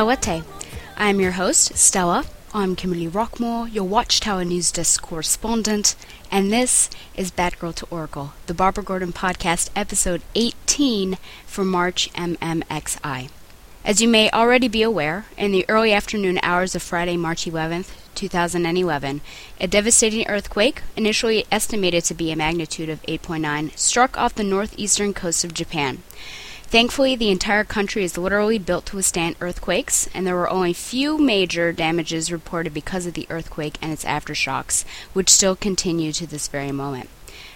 Sawate. I am your host, Stella. I'm Kimberly Rockmore, your Watchtower News Desk correspondent, and this is Batgirl to Oracle, the Barbara Gordon Podcast, episode 18 for March MMXI. As you may already be aware, in the early afternoon hours of Friday, March 11th, 2011, a devastating earthquake, initially estimated to be a magnitude of 8.9, struck off the northeastern coast of Japan. Thankfully, the entire country is literally built to withstand earthquakes, and there were only few major damages reported because of the earthquake and its aftershocks, which still continue to this very moment.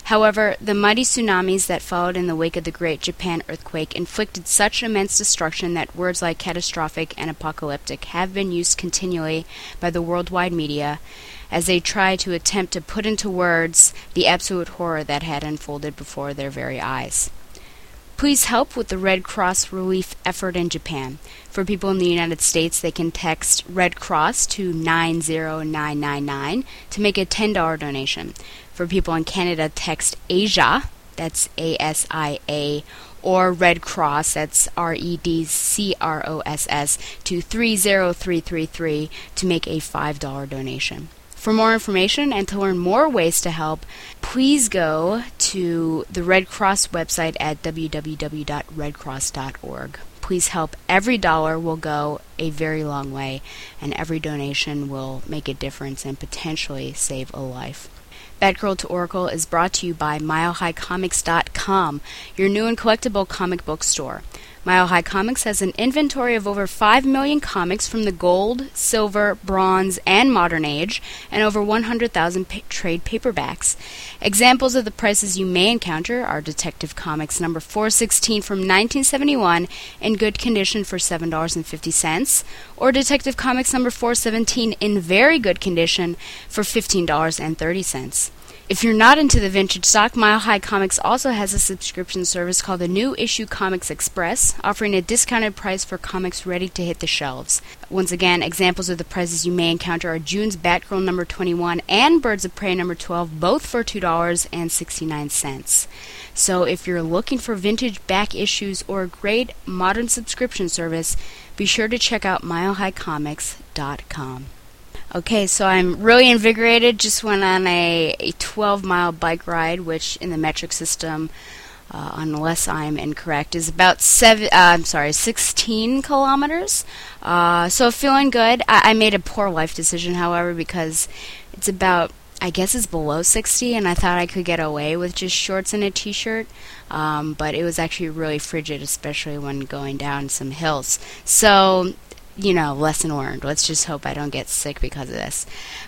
However, the mighty tsunamis that followed in the wake of the Great Japan Earthquake inflicted such immense destruction that words like catastrophic and apocalyptic have been used continually by the worldwide media as they try to attempt to put into words the absolute horror that had unfolded before their very eyes. Please help with the Red Cross relief effort in Japan. For people in the United States, they can text Red Cross to 90999 to make a $10 donation. For people in Canada, text ASIA, that's ASIA, or Red Cross, that's REDCROSS, to 30333 to make a $5 donation. For more information and to learn more ways to help, please go to the Red Cross website at www.redcross.org. Please help. Every dollar will go a very long way, and every donation will make a difference and potentially save a life. Batgirl to Oracle is brought to you by MileHighComics.com, your new and collectible comic book store. Mile High Comics has an inventory of over 5 million comics from the gold, silver, bronze, and modern age, and over 100,000 trade paperbacks. Examples of the prices you may encounter are Detective Comics number 416 from 1971 in good condition for $7.50, or Detective Comics number 417 in very good condition for $15.30. If you're not into the vintage stock, Mile High Comics also has a subscription service called the New Issue Comics Express, offering a discounted price for comics ready to hit the shelves. Once again, examples of the prices you may encounter are June's Batgirl number 21 and Birds of Prey number 12, both for $2.69. So if you're looking for vintage back issues or a great modern subscription service, be sure to check out MileHighComics.com. Okay, so I'm really invigorated. Just went on a 12-mile bike ride, which in the metric system, unless I'm incorrect, is about 16 kilometers. So feeling good. I made a poor life decision, however, because it's about, I guess it's below 60, and I thought I could get away with just shorts and a t-shirt, but it was actually really frigid, especially when going down some hills. So, you know, lesson learned. Let's just hope I don't get sick because of this.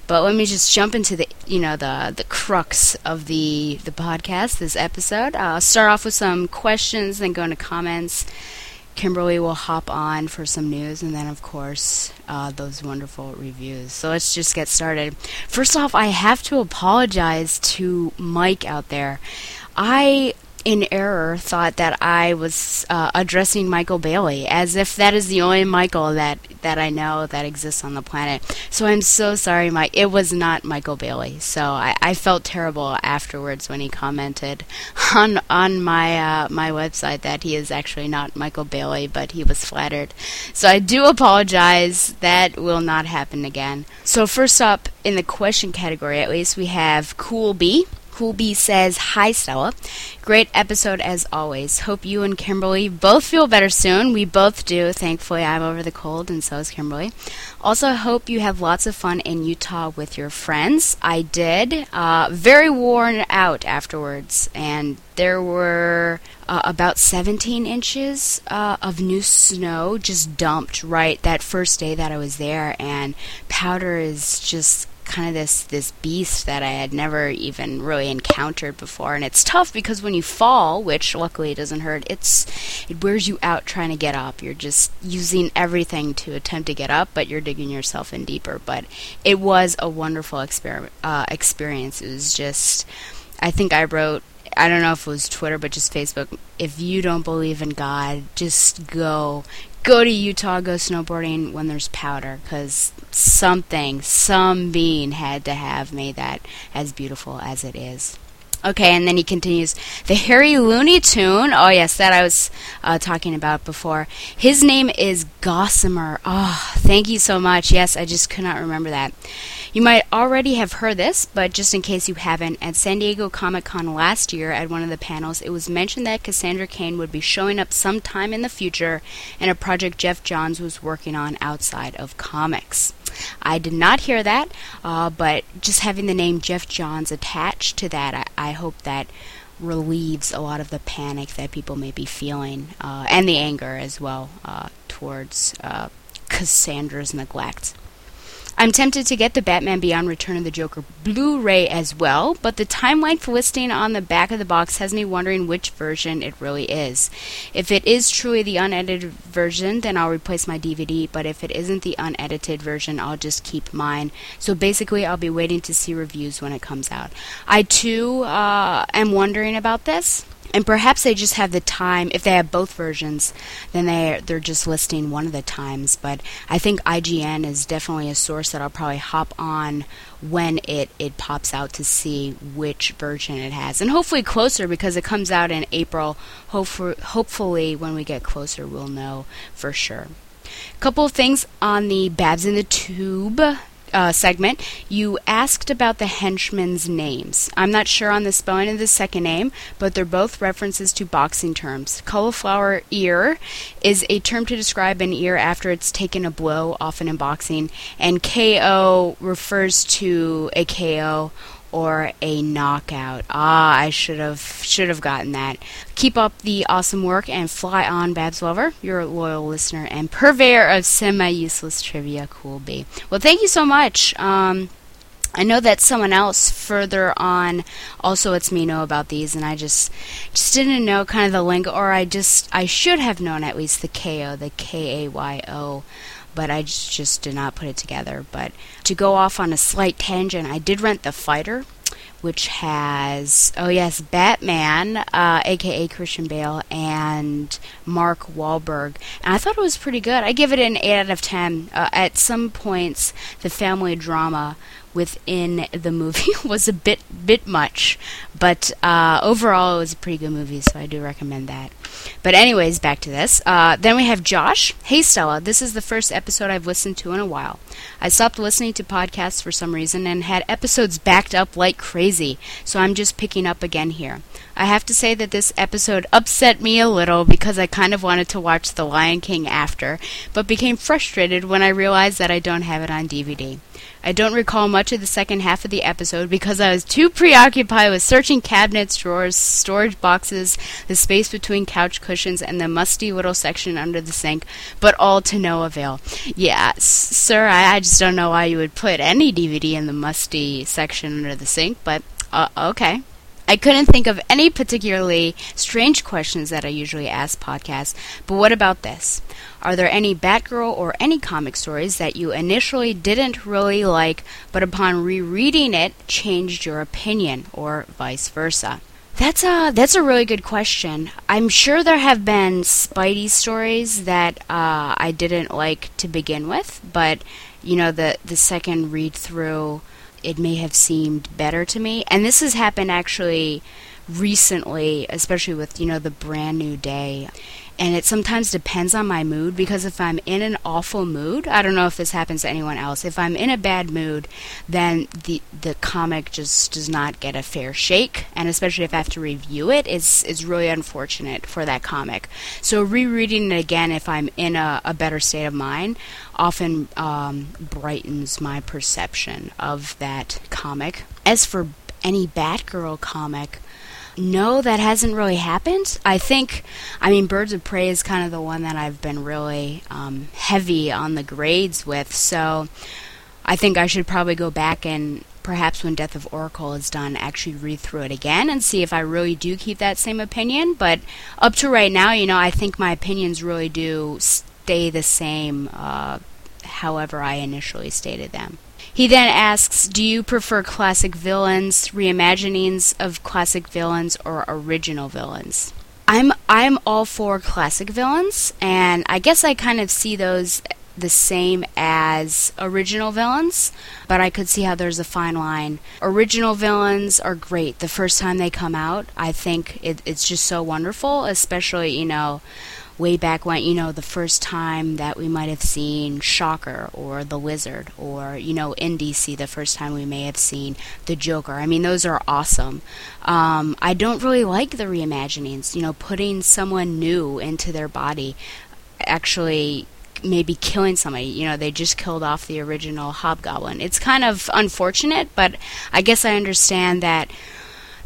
But let me just jump into the crux of the podcast, this episode. I'll start off with some questions, then go into comments. Kimberly will hop on for some news, and then, of course, those wonderful reviews. So let's just get started. First off, I have to apologize to Mike out there. I, in error, thought that I was addressing Michael Bailey, as if that is the only Michael that I know that exists on the planet. So I'm so sorry, Mike. It was not Michael Bailey. So I felt terrible afterwards when he commented on my my website that he is actually not Michael Bailey, but he was flattered. So I do apologize. That will not happen again. So first up, in the question category at least, we have Cool B. Cool B says, "Hi Stella, great episode as always. Hope you and Kimberly both feel better soon." We both do. Thankfully, I'm over the cold and so is Kimberly. "Also, hope you have lots of fun in Utah with your friends." I did. Very worn out afterwards, and there were about 17 inches of new snow just dumped right that first day that I was there, and powder is just kind of this beast that I had never even really encountered before, and it's tough because when you fall, which luckily doesn't hurt, it wears you out trying to get up. You're just using everything to attempt to get up, but you're digging yourself in deeper. But it was a wonderful experience. It was just, I think I wrote, I don't know if it was Twitter, but just Facebook, if you don't believe in God, just go to Utah, go snowboarding when there's powder, because some being had to have made that as beautiful as it is. Okay, and then he continues, the hairy Looney Tune, oh yes, that I was talking about before. His name is Gossamer. Oh, thank you so much. Yes, I just could not remember that. You might already have heard this, but just in case you haven't, at San Diego Comic-Con last year at one of the panels, it was mentioned that Cassandra Cain would be showing up sometime in the future in a project Jeff Johns was working on outside of comics. I did not hear that, but just having the name Jeff Johns attached to that, I hope that relieves a lot of the panic that people may be feeling, and the anger as well, towards Cassandra's neglect. I'm tempted to get the Batman Beyond Return of the Joker Blu-ray as well, but the time-length listing on the back of the box has me wondering which version it really is. If it is truly the unedited version, then I'll replace my DVD, but if it isn't the unedited version, I'll just keep mine. So basically, I'll be waiting to see reviews when it comes out. I, too, am wondering about this. And perhaps they just have the time. If they have both versions, then they're just listing one of the times. But I think IGN is definitely a source that I'll probably hop on when it pops out to see which version it has. And hopefully closer, because it comes out in April. Hopefully when we get closer, we'll know for sure. A couple of things on the Babs in the Tube segment. You asked about the henchmen's names. I'm not sure on the spelling of the second name, but they're both references to boxing terms. Cauliflower ear is a term to describe an ear after it's taken a blow, often in boxing, and KO refers to a KO or a knockout. I should have gotten that. Keep up the awesome work and fly on, Babs Lover. You're a loyal listener and purveyor of semi-useless trivia, Cool B. Well, thank you so much. I know that someone else further on also lets me know about these, and I just didn't know kind of the lingo, or I should have known at least the KO, the KAYO. But I just did not put it together. But to go off on a slight tangent, I did rent The Fighter, which has, oh yes, Batman, a.k.a. Christian Bale, and Mark Wahlberg. And I thought it was pretty good. I give it an 8 out of 10. At some points, the family drama within the movie was a bit much, but overall it was a pretty good movie, so I do recommend that. But anyways, back to this. Then we have Josh. Hey Stella, this is the first episode I've listened to in a while. I stopped listening to podcasts for some reason and had episodes backed up like crazy, so I'm just picking up again here. I have to say that this episode upset me a little because I kind of wanted to watch The Lion King after, but became frustrated when I realized that I don't have it on DVD. I don't recall much of the second half of the episode because I was too preoccupied with searching cabinets, drawers, storage boxes, the space between couch cushions, and the musty little section under the sink, but all to no avail. Yeah, sir, I just don't know why you would put any DVD in the musty section under the sink, but okay. I couldn't think of any particularly strange questions that I usually ask podcasts, but what about this? Are there any Batgirl or any comic stories that you initially didn't really like, but upon rereading it, changed your opinion, or vice versa? That's a really good question. I'm sure there have been Spidey stories that I didn't like to begin with, but you know, the second read-through, it may have seemed better to me. And this has happened actually recently, especially with, you know, the Brand New Day. And it sometimes depends on my mood, because if I'm in an awful mood, I don't know if this happens to anyone else, if I'm in a bad mood, then the comic just does not get a fair shake, and especially if I have to review it, it's really unfortunate for that comic. So rereading it again, if I'm in a better state of mind, often brightens my perception of that comic. As for any Batgirl comic, no, that hasn't really happened. I mean, Birds of Prey is kind of the one that I've been really heavy on the grades with, so I think I should probably go back and perhaps when Death of Oracle is done, actually read through it again and see if I really do keep that same opinion. But up to right now, you know, I think my opinions really do stay the same, however I initially stated them. He then asks, do you prefer classic villains, reimaginings of classic villains, or original villains? I'm all for classic villains, and I guess I kind of see those the same as original villains, but I could see how there's a fine line. Original villains are great. The first time they come out, I think it's just so wonderful, especially, you know, way back when, you know, the first time that we might have seen Shocker or the Lizard, or, you know, in DC, the first time we may have seen the Joker. I mean, those are awesome. I don't really like the reimaginings, you know, putting someone new into their body, actually maybe killing somebody. You know, they just killed off the original Hobgoblin. It's kind of unfortunate, but I guess I understand that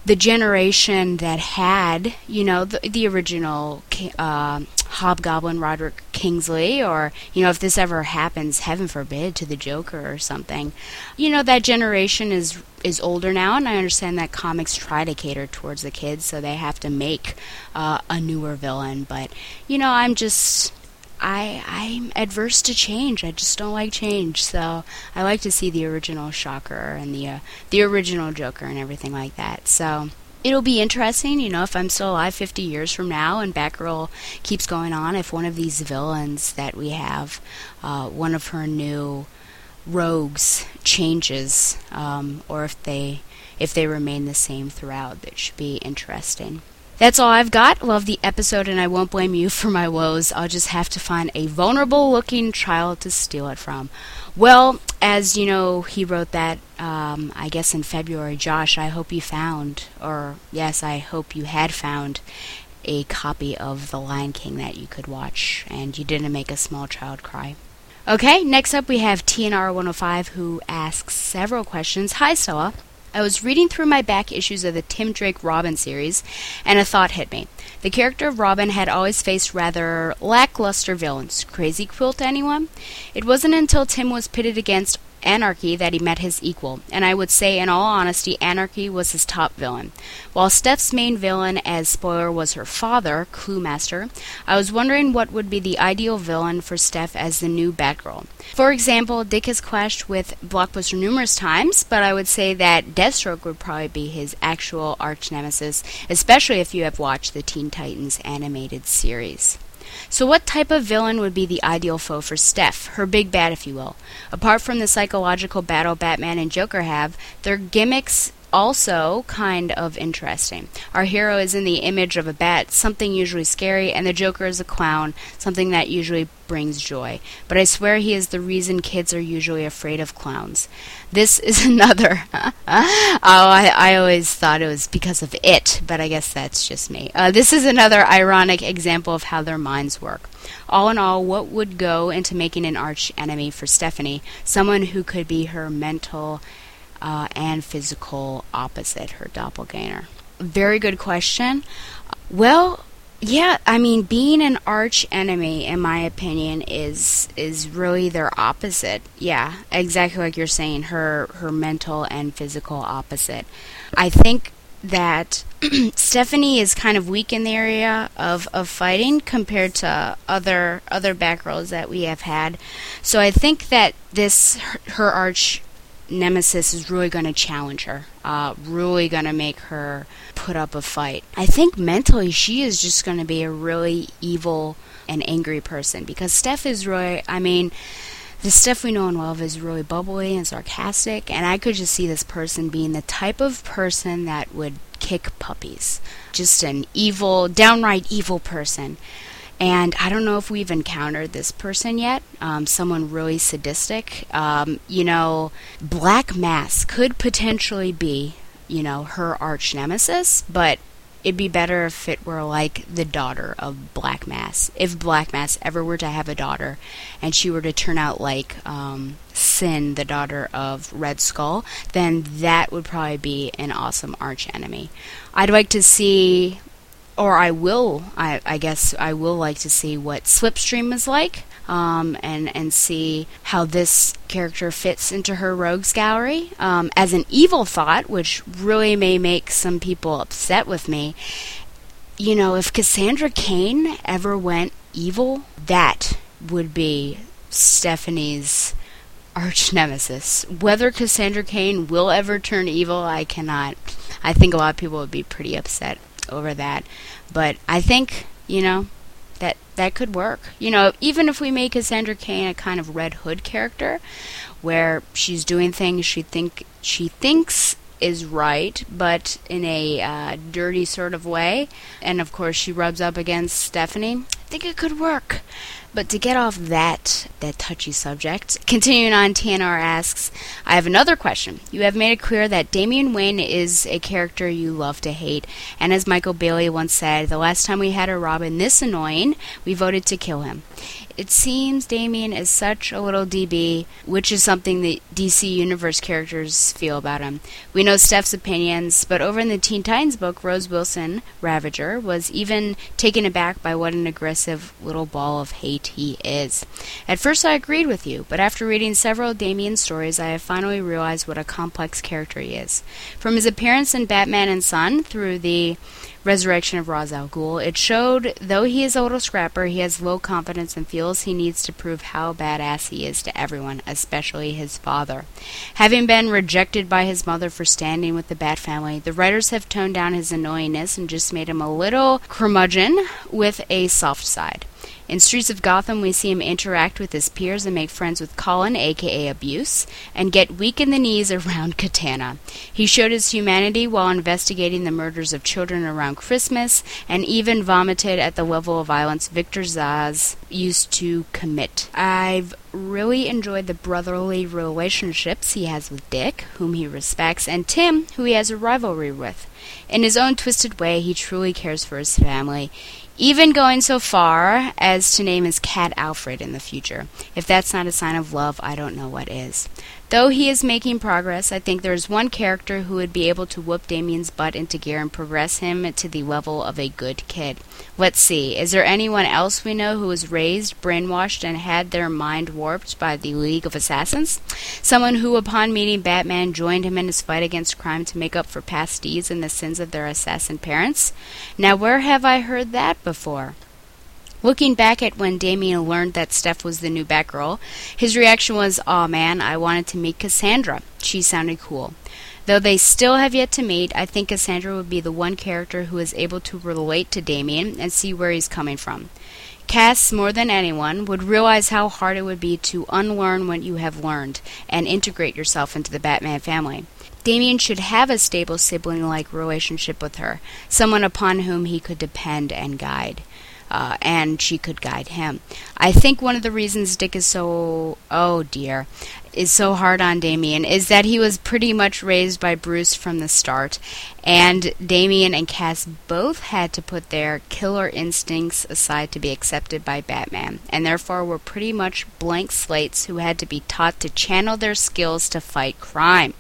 the generation that had, you know, the original Hobgoblin, Roderick Kingsley, or, you know, if this ever happens, heaven forbid, to the Joker or something, you know, that generation is older now, and I understand that comics try to cater towards the kids, so they have to make a newer villain. But, you know, I'm adverse to change. I just don't like change, so I like to see the original Shocker and the original Joker and everything like that. So it'll be interesting, you know, if I'm still alive 50 years from now and Batgirl keeps going on, if one of these villains that we have, one of her new rogues changes, or if they remain the same throughout. That should be interesting. That's all I've got. Love the episode, and I won't blame you for my woes. I'll just have to find a vulnerable-looking child to steal it from. Well, as you know, he wrote that, I guess, in February. Josh, I hope you found, or yes, I hope you had found a copy of The Lion King that you could watch, and you didn't make a small child cry. Okay, next up we have TNR105, who asks several questions. Hi, Stella. I was reading through my back issues of the Tim Drake Robin series, and a thought hit me. The character of Robin had always faced rather lackluster villains. Crazy Quilt, anyone? It wasn't until Tim was pitted against Anarchy that he met his equal, and I would say, in all honesty, Anarchy was his top villain. While Steph's main villain, as Spoiler, was her father, Clue Master, I was wondering what would be the ideal villain for Steph as the new Batgirl. For example, Dick has clashed with Blockbuster numerous times, but I would say that Deathstroke would probably be his actual arch nemesis, especially if you have watched the Teen Titans animated series. So what type of villain would be the ideal foe for Steph, her big bad if you will? Apart from the psychological battle Batman and Joker have, their gimmicks also kind of interesting. Our hero is in the image of a bat, something usually scary, and the Joker is a clown, something that usually brings joy. But I swear he is the reason kids are usually afraid of clowns. This is another. I always thought it was because of it, but I guess that's just me. This is another ironic example of how their minds work. All in all, what would go into making an arch enemy for Stephanie, someone who could be her mental and physical opposite, her doppelganger? Very good question. Well, yeah, I mean, being an arch enemy, in my opinion, is really their opposite. Yeah, exactly like you're saying, her mental and physical opposite. I think that Stephanie is kind of weak in the area of fighting compared to other Batgirls that we have had. So I think that her arch nemesis is really going to challenge her, really going to make her put up a fight. I think mentally she is just going to be a really evil and angry person, because Steph is really, I mean, the Steph we know and love is really bubbly and sarcastic, and I could just see this person being the type of person that would kick puppies. Just an evil, downright evil person. And I don't know if we've encountered this person yet, someone really sadistic. Black Mass could potentially be, her arch nemesis, but it'd be better if it were like the daughter of Black Mass. If Black Mass ever were to have a daughter and she were to turn out like Sin, the daughter of Red Skull, then that would probably be an awesome arch enemy. I'd like to see... Or I guess I will like to see what Slipstream is like, and see how this character fits into her rogues gallery, as an evil thought, which really may make some people upset with me. If Cassandra Cain ever went evil, that would be Stephanie's arch nemesis. Whether Cassandra Cain will ever turn evil, I cannot. I think a lot of people would be pretty upset over that, but I think that could work. Even if we make Cassandra Cain a kind of Red Hood character, where she's doing things she thinks is right, but in a dirty sort of way, and of course she rubs up against Stephanie. I think it could work. But to get off that touchy subject, continuing on, TNR asks, I have another question. You have made it clear that Damian Wayne is a character you love to hate, and as Michael Bailey once said, the last time we had a Robin this annoying, we voted to kill him. It seems Damian is such a little DB, which is something the DC Universe characters feel about him. We know Steph's opinions, but over in the Teen Titans book, Rose Wilson, Ravager, was even taken aback by what an aggressive little ball of hate he is. At first I agreed with you, but after reading several Damian stories, I have finally realized what a complex character he is. From his appearance in Batman and Son through the resurrection of Ra's al Ghul, it showed, though he is a little scrapper, he has low confidence and feels he needs to prove how badass he is to everyone, especially his father. Having been rejected by his mother for standing with the Bat family, the writers have toned down his annoyingness and just made him a little curmudgeon with a soft side. In Streets of Gotham, we see him interact with his peers and make friends with Colin, a.k.a. Abuse, and get weak in the knees around Katana. He showed his humanity while investigating the murders of children around Christmas, and even vomited at the level of violence Victor Zsasz used to commit. I've really enjoyed the brotherly relationships he has with Dick, whom he respects, and Tim, who he has a rivalry with. In his own twisted way, he truly cares for his family, even going so far as to name his cat Alfred in the future. If that's not a sign of love, I don't know what is. Though he is making progress, I think there is one character who would be able to whoop Damian's butt into gear and progress him to the level of a good kid. Let's see, is there anyone else we know who was raised, brainwashed, and had their mind warped by the League of Assassins? Someone who, upon meeting Batman, joined him in his fight against crime to make up for past deeds and the sins of their assassin parents? Now where have I heard that before? Looking back at when Damian learned that Steph was the new Batgirl, his reaction was, "Aw man, I wanted to meet Cassandra. She sounded cool." Though they still have yet to meet, I think Cassandra would be the one character who is able to relate to Damian and see where he's coming from. Cass, more than anyone, would realize how hard it would be to unlearn what you have learned and integrate yourself into the Batman family. Damian should have a stable sibling-like relationship with her, someone upon whom he could depend and guide. And she could guide him. I think one of the reasons Dick is so hard on Damian is that he was pretty much raised by Bruce from the start, and Damian and Cass both had to put their killer instincts aside to be accepted by Batman, and therefore were pretty much blank slates who had to be taught to channel their skills to fight crime.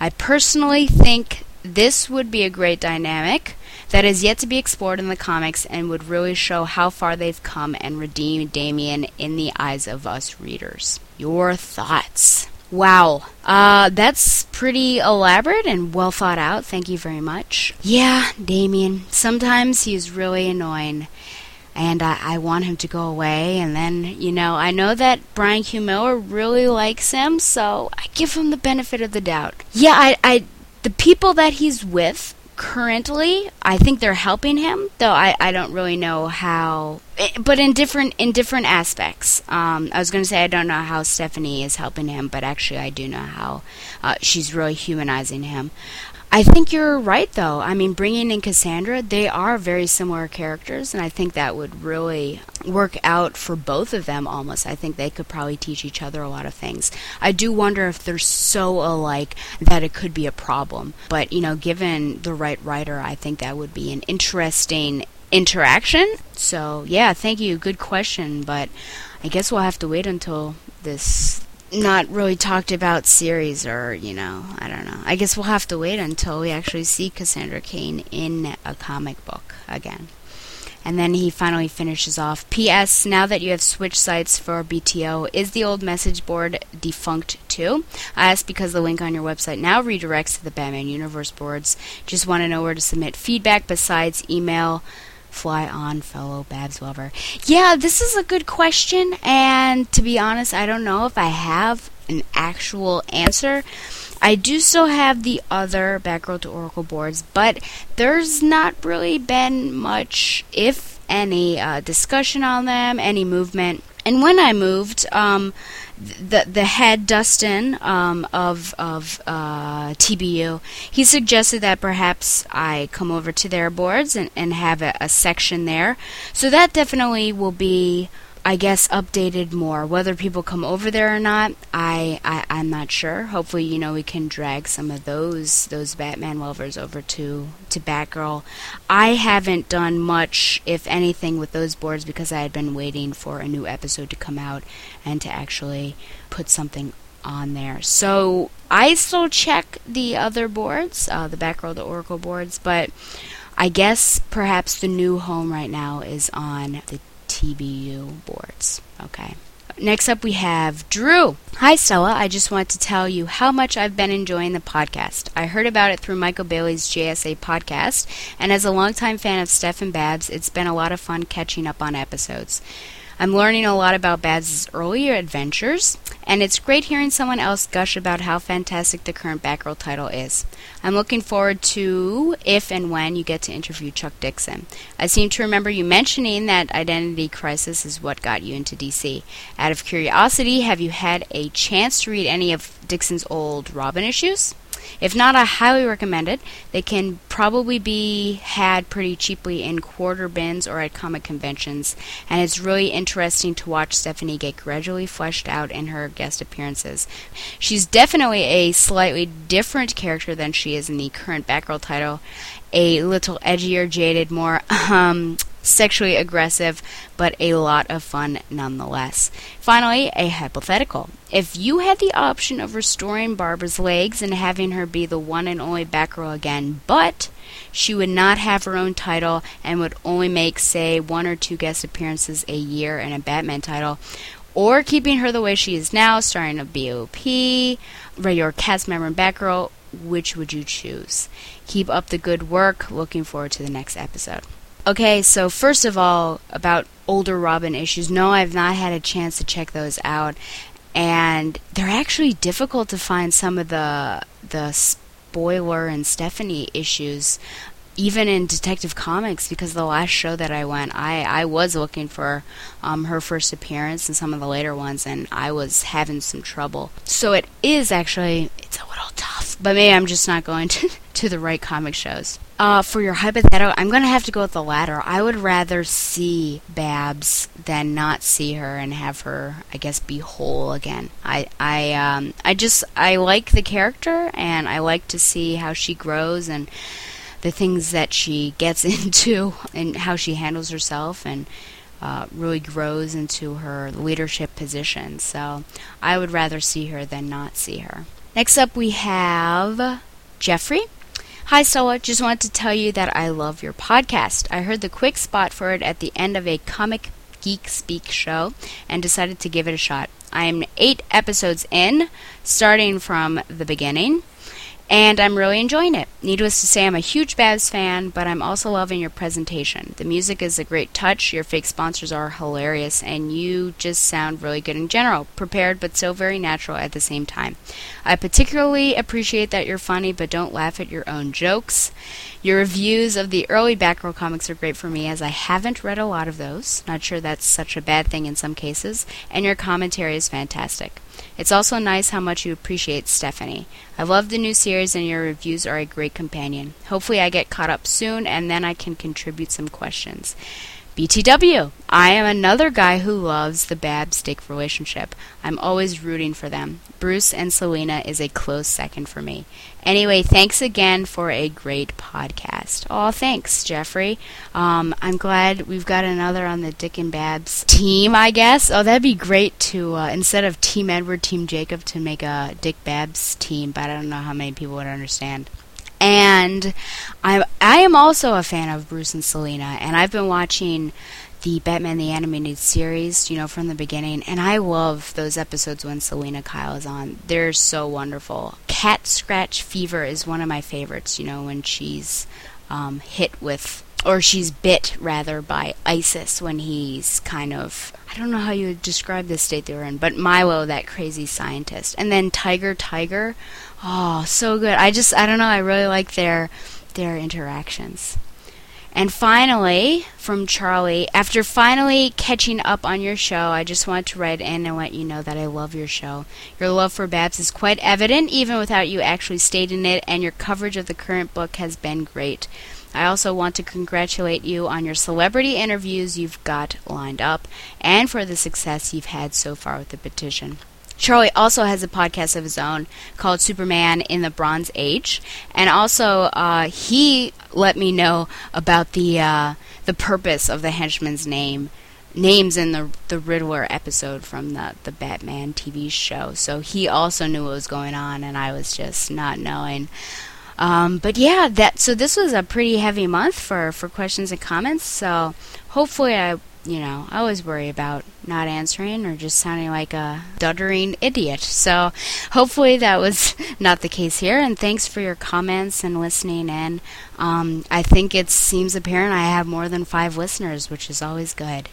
I personally think this would be a great dynamic that is yet to be explored in the comics and would really show how far they've come and redeem Damian in the eyes of us readers. Your thoughts? Wow. That's pretty elaborate and well thought out. Thank you very much. Yeah, Damian. Sometimes he's really annoying. And I want him to go away. And then, I know that Brian Q. Miller really likes him, so I give him the benefit of the doubt. Yeah, the people that he's with currently, I think they're helping him, though I don't really know how, but in different aspects. I was going to say I don't know how Stephanie is helping him, but actually I do know how she's really humanizing him. I think you're right, though. I mean, bringing in Cassandra, they are very similar characters, and I think that would really work out for both of them almost. I think they could probably teach each other a lot of things. I do wonder if they're so alike that it could be a problem. But, given the right writer, I think that would be an interesting interaction. So, yeah, thank you. Good question. But I guess we'll have to wait until this not really talked about series or, I don't know. I guess we'll have to wait until we actually see Cassandra Cain in a comic book again. And then he finally finishes off. P.S. Now that you have switched sites for BTO, is the old message board defunct too? I ask because the link on your website now redirects to the Batman Universe boards. Just want to know where to submit feedback besides email. Fly on, fellow Babs lover. Yeah, this is a good question, and to be honest, I don't know if I have an actual answer. I do still have the other Batgirl to Oracle boards, but there's not really been much, if any, discussion on them, any movement. And when I moved, the head, Dustin, of TBU, he suggested that perhaps I come over to their boards and have a section there. So that definitely will be, I guess, updated more. Whether people come over there or not, I'm not sure. Hopefully, we can drag some of those Batman lovers over to Batgirl. I haven't done much, if anything, with those boards because I had been waiting for a new episode to come out and to actually put something on there. So I still check the other boards, the Batgirl, the Oracle boards, but I guess perhaps the new home right now is on the TBU boards. Okay. Next up we have Drew. Hi Stella, I just want to tell you how much I've been enjoying the podcast. I heard about it through Michael Bailey's JSA podcast, and as a longtime fan of Steph and Babs, it's been a lot of fun catching up on episodes. I'm learning a lot about Babs' earlier adventures, and it's great hearing someone else gush about how fantastic the current Batgirl title is. I'm looking forward to if and when you get to interview Chuck Dixon. I seem to remember you mentioning that identity crisis is what got you into DC. Out of curiosity, have you had a chance to read any of Dixon's old Robin issues? If not, I highly recommend it. They can probably be had pretty cheaply in quarter bins or at comic conventions, and it's really interesting to watch Stephanie get gradually fleshed out in her guest appearances. She's definitely a slightly different character than she is in the current Batgirl title, a little edgier, jaded, more sexually aggressive, but a lot of fun nonetheless. Finally, a hypothetical. If you had the option of restoring Barbara's legs and having her be the one and only Batgirl again, but she would not have her own title and would only make, say, one or two guest appearances a year in a Batman title, or keeping her the way she is now, starring a BOP, regular cast member and Batgirl, which would you choose? Keep up the good work. Looking forward to the next episode. Okay, so first of all, about older Robin issues, no, I've not had a chance to check those out, and they're actually difficult to find some of the Spoiler and Stephanie issues. even in Detective Comics, because the last show that I went, I was looking for her first appearance and some of the later ones, and I was having some trouble. So it is actually, it's a little tough, but maybe I'm just not going to the right comic shows. For your hypothetical, I'm going to have to go with the latter. I would rather see Babs than not see her and have her, I guess, be whole again. I like the character, and I like to see how she grows and the things that she gets into and how she handles herself and really grows into her leadership position. So I would rather see her than not see her. Next up we have Jeffrey. Hi Stella, just wanted to tell you that I love your podcast. I heard the quick spot for it at the end of a Comic Geek Speak show and decided to give it a shot. I am 8 episodes in, starting from the beginning, and I'm really enjoying it. Needless to say, I'm a huge Babs fan, but I'm also loving your presentation. The music is a great touch, your fake sponsors are hilarious, and you just sound really good in general, prepared but so very natural at the same time. I particularly appreciate that you're funny, but don't laugh at your own jokes. Your reviews of the early Batgirl comics are great for me, as I haven't read a lot of those. Not sure that's such a bad thing in some cases, and your commentary is fantastic. It's also nice how much you appreciate Stephanie. I love the new series, and your reviews are a great companion. Hopefully I get caught up soon, and then I can contribute some questions. BTW, I am another guy who loves the Babs-Dick relationship. I'm always rooting for them. Bruce and Selena is a close second for me. Anyway, thanks again for a great podcast. Oh, thanks, Jeffrey. I'm glad we've got another on the Dick and Babs team, I guess. Oh, that'd be great to, instead of Team Edward, Team Jacob, to make a Dick Babs team, but I don't know how many people would understand. And I am also a fan of Bruce and Selena, and I've been watching the Batman the Animated Series, you know, from the beginning, and I love those episodes when Selena Kyle is on. They're so wonderful. Cat Scratch Fever is one of my favorites, you know, when she's bit by Isis when he's kind of, I don't know how you would describe the state they were in, but Milo, that crazy scientist. And then Tiger. Oh, so good. I don't know, I really like their interactions. And finally, from Charlie, after finally catching up on your show, I just wanted to write in and let you know that I love your show. Your love for Babs is quite evident, even without you actually stating it, and your coverage of the current book has been great. I also want to congratulate you on your celebrity interviews you've got lined up, and for the success you've had so far with the petition. Charlie also has a podcast of his own called Superman in the Bronze Age, and also he let me know about the purpose of the henchman's names in the Riddler episode from the Batman TV show. So he also knew what was going on, and I was just not knowing. But yeah, so this was a pretty heavy month for questions and comments. So hopefully I always worry about not answering or just sounding like a stuttering idiot. So hopefully that was not the case here. And thanks for your comments and listening in. I think it seems apparent I have more than 5 listeners, which is always good.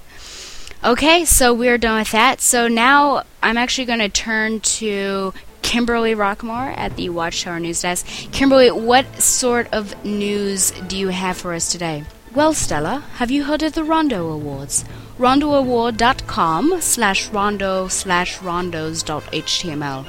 Okay, so we're done with that. So now I'm actually going to turn to Kimberly Rockmore at the Watchtower News Desk. Kimberly, what sort of news do you have for us today? Well, Stella, have you heard of the Rondo Awards? rondoaward.com/rondo/rondos.html.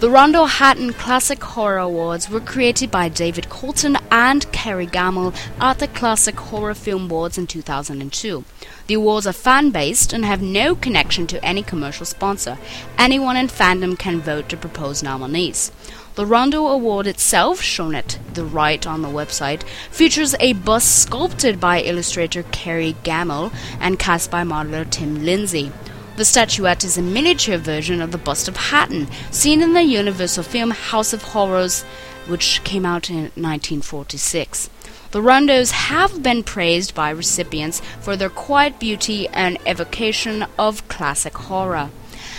The Rondo Hatton Classic Horror Awards were created by David Colton and Kerry Gamble at the Classic Horror Film Awards in 2002. The awards are fan-based and have no connection to any commercial sponsor. Anyone in fandom can vote to propose nominees. The Rondo Award itself, shown at the right on the website, features a bust sculpted by illustrator Kerry Gamble and cast by modeler Tim Lindsay. The statuette is a miniature version of the bust of Hatton, seen in the Universal film House of Horrors, which came out in 1946. The rondos have been praised by recipients for their quiet beauty and evocation of classic horror.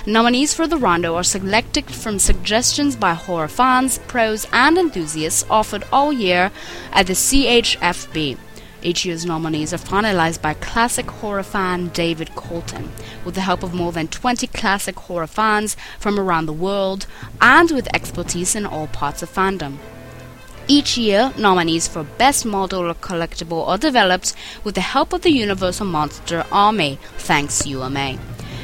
Nominees for the Rondo are selected from suggestions by horror fans, pros, and enthusiasts offered all year at the CHFB. Each year's nominees are finalized by classic horror fan David Colton, with the help of more than 20 classic horror fans from around the world and with expertise in all parts of fandom. Each year, nominees for Best Model or Collectible are developed with the help of the Universal Monster Army, thanks UMA.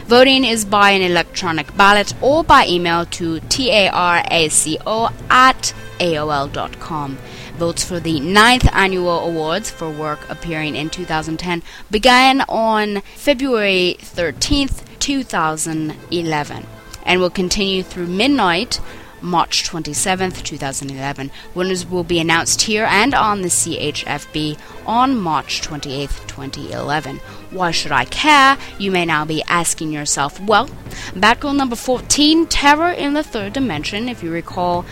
Voting is by an electronic ballot or by email to taraco@aol.com. Votes for the 9th Annual Awards for work appearing in 2010 began on February 13th, 2011, and will continue through midnight, March 27th, 2011. Winners will be announced here and on the CHFB on March 28th, 2011. Why should I care? You may now be asking yourself. Well, Batgirl number 14, Terror in the Third Dimension, if you recall,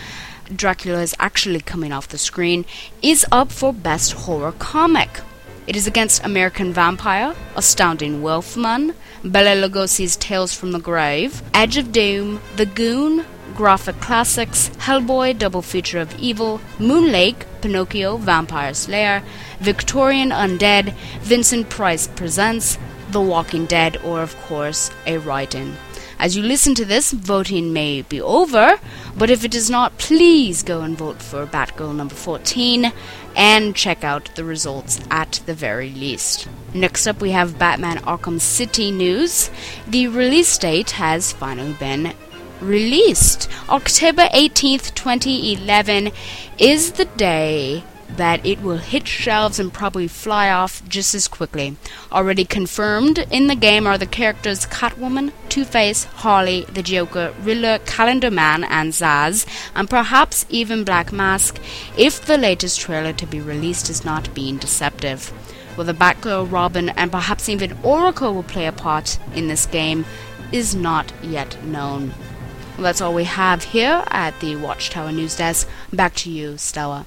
Dracula is actually coming off the screen, is up for Best Horror Comic. It is against American Vampire, Astounding Wolfman, Bela Lugosi's Tales from the Grave, Edge of Doom, The Goon, Graphic Classics, Hellboy, Double Feature of Evil, Moon Lake, Pinocchio, Vampire Slayer, Victorian Undead, Vincent Price Presents, The Walking Dead, or of course, a write-in. As you listen to this, voting may be over, but if it is not, please go and vote for Batgirl number 14 and check out the results at the very least. Next up, we have Batman Arkham City news. The release date has finally been released. October 18th, 2011 is the day that it will hit shelves and probably fly off just as quickly. Already confirmed in the game are the characters Catwoman, Two-Face, Harley, the Joker, Riddler, Calendar Man, and Zaz, and perhaps even Black Mask, if the latest trailer to be released is not being deceptive. Whether Batgirl, Robin, and perhaps even Oracle will play a part in this game is not yet known. Well, that's all we have here at the Watchtower News Desk. Back to you, Stella.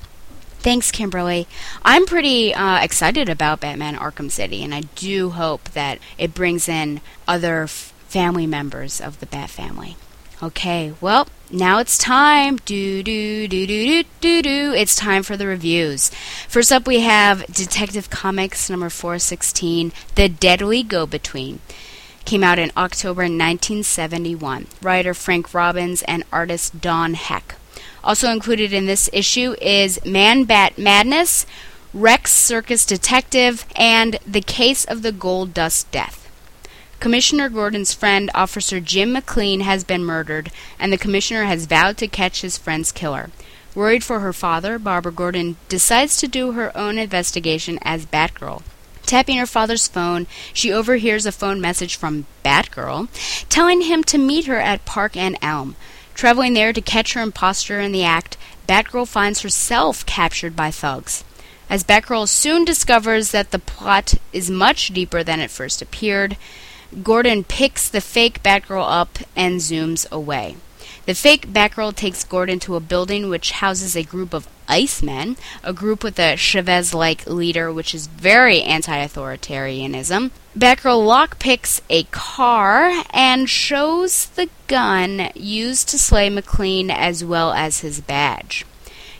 Thanks, Kimberly. I'm pretty excited about Batman Arkham City, and I do hope that it brings in other family members of the Bat family. Okay, well, now it's time. It's time for the reviews. First up, we have Detective Comics number 416, The Deadly Go-Between. Came out in October 1971. Writer Frank Robbins and artist Don Heck. Also included in this issue is Man-Bat Madness, Rex Circus Detective, and The Case of the Gold Dust Death. Commissioner Gordon's friend, Officer Jim McLean, has been murdered, and the commissioner has vowed to catch his friend's killer. Worried for her father, Barbara Gordon decides to do her own investigation as Batgirl. Tapping her father's phone, she overhears a phone message from Batgirl, telling him to meet her at Park and Elm. Traveling there to catch her imposter in the act, Batgirl finds herself captured by thugs. As Batgirl soon discovers that the plot is much deeper than it first appeared, Gordon picks the fake Batgirl up and zooms away. The fake Batgirl takes Gordon to a building which houses a group of Icemen, a group with a Chavez-like leader which is very anti-authoritarianism. Batgirl lockpicks a car and shows the gun used to slay McLean as well as his badge.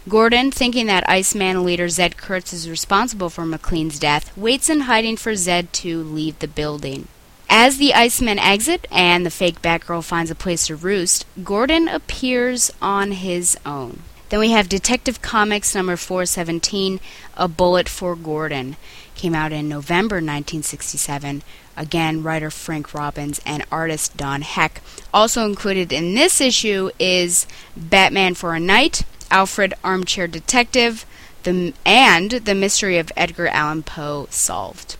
Gordon, thinking that Iceman leader Zed Kurtz is responsible for McLean's death, waits in hiding for Zed to leave the building. As the Icemen exit and the fake Batgirl finds a place to roost, Gordon appears on his own. Then we have Detective Comics number 417, A Bullet for Gordon. Came out in November 1967. Again, writer Frank Robbins and artist Don Heck. Also included in this issue is Batman for a Night, Alfred Armchair Detective, and The Mystery of Edgar Allan Poe Solved.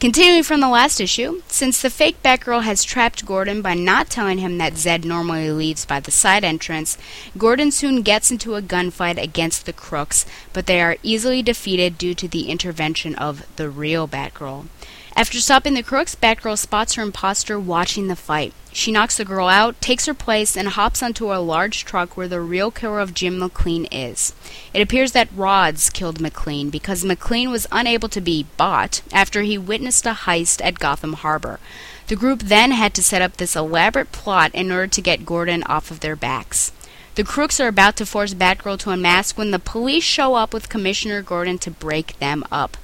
Continuing from the last issue, since the fake Batgirl has trapped Gordon by not telling him that Zed normally leaves by the side entrance, Gordon soon gets into a gunfight against the crooks, but they are easily defeated due to the intervention of the real Batgirl. After stopping the crooks, Batgirl spots her imposter watching the fight. She knocks the girl out, takes her place, and hops onto a large truck where the real killer of Jim McLean is. It appears that Rods killed McLean because McLean was unable to be bought after he witnessed a heist at Gotham Harbor. The group then had to set up this elaborate plot in order to get Gordon off of their backs. The crooks are about to force Batgirl to unmask when the police show up with Commissioner Gordon to break them up.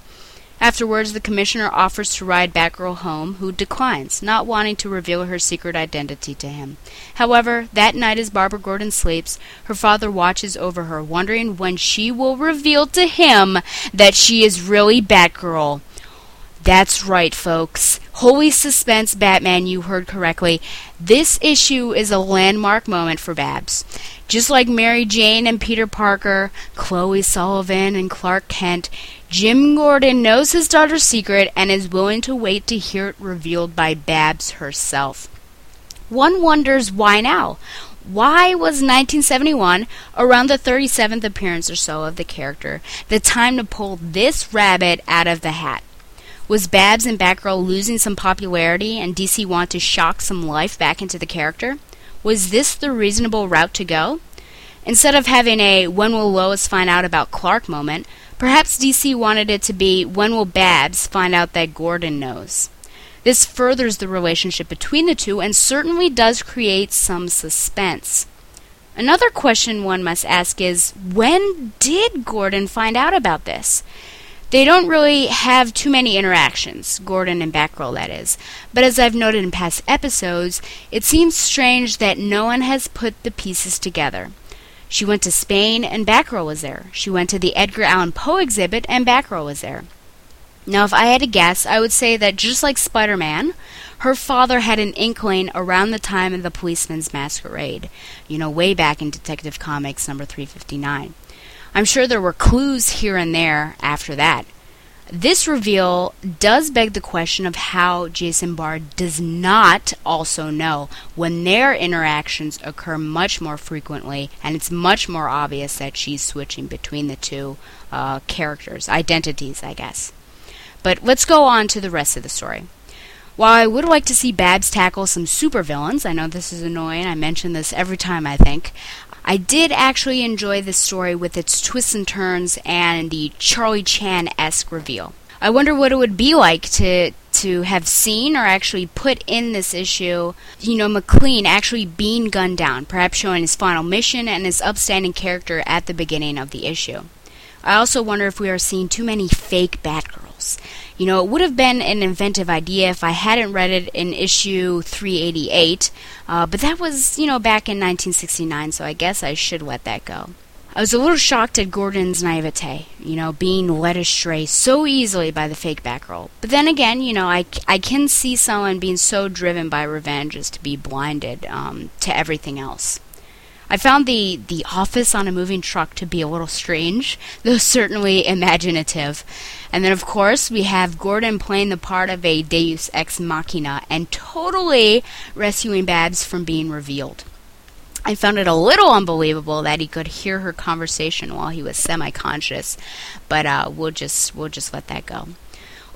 Afterwards, the commissioner offers to ride Batgirl home, who declines, not wanting to reveal her secret identity to him. However, that night as Barbara Gordon sleeps, her father watches over her, wondering when she will reveal to him that she is really Batgirl. That's right, folks. Holy suspense, Batman, you heard correctly. This issue is a landmark moment for Babs. Just like Mary Jane and Peter Parker, Chloe Sullivan and Clark Kent, Jim Gordon knows his daughter's secret and is willing to wait to hear it revealed by Babs herself. One wonders why now. Why was 1971, around the 37th appearance or so of the character, the time to pull this rabbit out of the hat? Was Babs and Batgirl losing some popularity and DC want to shock some life back into the character? Was this the reasonable route to go? Instead of having a when will Lois find out about Clark moment, perhaps DC wanted it to be when will Babs find out that Gordon knows? This furthers the relationship between the two and certainly does create some suspense. Another question one must ask is, when did Gordon find out about this? They don't really have too many interactions, Gordon and Batgirl, that is. But as I've noted in past episodes, it seems strange that no one has put the pieces together. She went to Spain, and Batgirl was there. She went to the Edgar Allan Poe exhibit, and Batgirl was there. Now, if I had to guess, I would say that just like Spider-Man, her father had an inkling around the time of the Policeman's Masquerade, you know, way back in Detective Comics number 359. I'm sure there were clues here and there after that. This reveal does beg the question of how Jason Barr does not also know when their interactions occur much more frequently, and it's much more obvious that she's switching between the two characters, identities, I guess. But let's go on to the rest of the story. While I would like to see Babs tackle some supervillains, I know this is annoying, I mention this every time I think, I did actually enjoy this story with its twists and turns and the Charlie Chan-esque reveal. I wonder what it would be like to have seen or actually put in this issue, you know, McLean actually being gunned down, perhaps showing his final mission and his upstanding character at the beginning of the issue. I also wonder if we are seeing too many fake Batgirls. You know, it would have been an inventive idea if I hadn't read it in issue 388, but that was, you know, back in 1969, so I guess I should let that go. I was a little shocked at Gordon's naivete, you know, being led astray so easily by the fake Batgirl. But then again, you know, I can see someone being so driven by revenge as to be blinded to everything else. I found the office on a moving truck to be a little strange, though certainly imaginative. And then, of course, we have Gordon playing the part of a Deus Ex Machina and totally rescuing Babs from being revealed. I found it a little unbelievable that he could hear her conversation while he was semi-conscious, but we'll just let that go.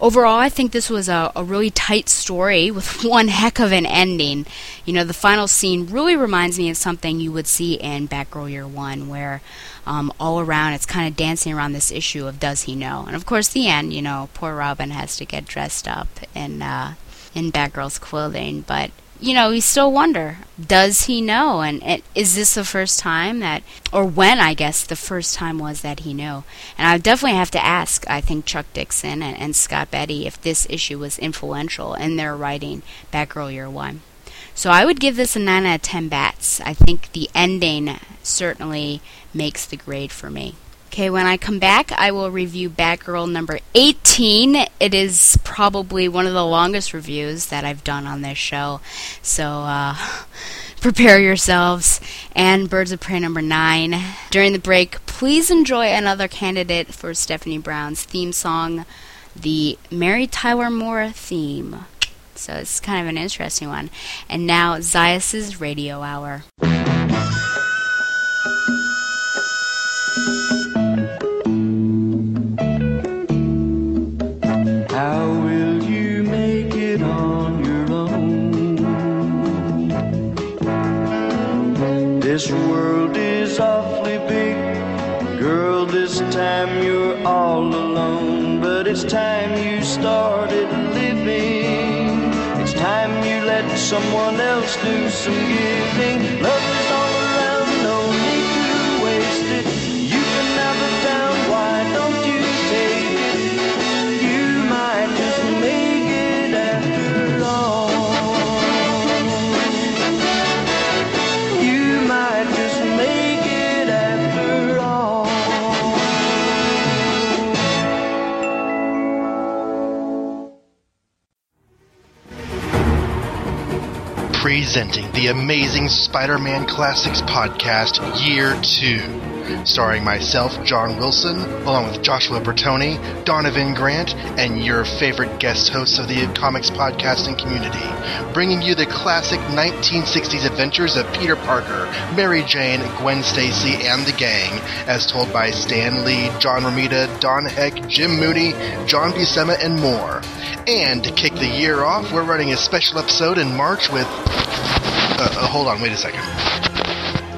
Overall, I think this was a really tight story with one heck of an ending. You know, the final scene really reminds me of something you would see in Batgirl Year One, where all around it's kind of dancing around this issue of does he know? And of course, the end, you know, poor Robin has to get dressed up in Batgirl's clothing. But, you know, we still wonder, does he know? And is this the first time that, or when, I guess, the first time was that he knew? And I definitely have to ask, I think, Chuck Dixon and Scott Beatty if this issue was influential in their writing Batgirl Year One. So I would give this a 9 out of 10 bats. I think the ending certainly makes the grade for me. Okay, when I come back, I will review Batgirl number 18. It is probably one of the longest reviews that I've done on this show, so prepare yourselves. And Birds of Prey number 9. During the break, please enjoy another candidate for Stephanie Brown's theme song, the Mary Tyler Moore theme. So it's kind of an interesting one. And now, Zaius' Radio Hour. This world is awfully big, girl, this time you're all alone. But it's time you started living. It's time you let someone else do some giving. Love is all around, no need to waste it. You can have it down, why don't you take it? You Presenting the Amazing Spider-Man Classics Podcast Year 2, starring myself, John Wilson, along with Joshua Bertoni, Donovan Grant, and your favorite guest hosts of the comics podcasting community, bringing you the classic 1960s adventures of Peter Parker, Mary Jane, Gwen Stacy, and the gang, as told by Stan Lee, John Romita, Don Heck, Jim Mooney, John Buscema, and more. And to kick the year off, we're running a special episode in March with... hold on, wait a second.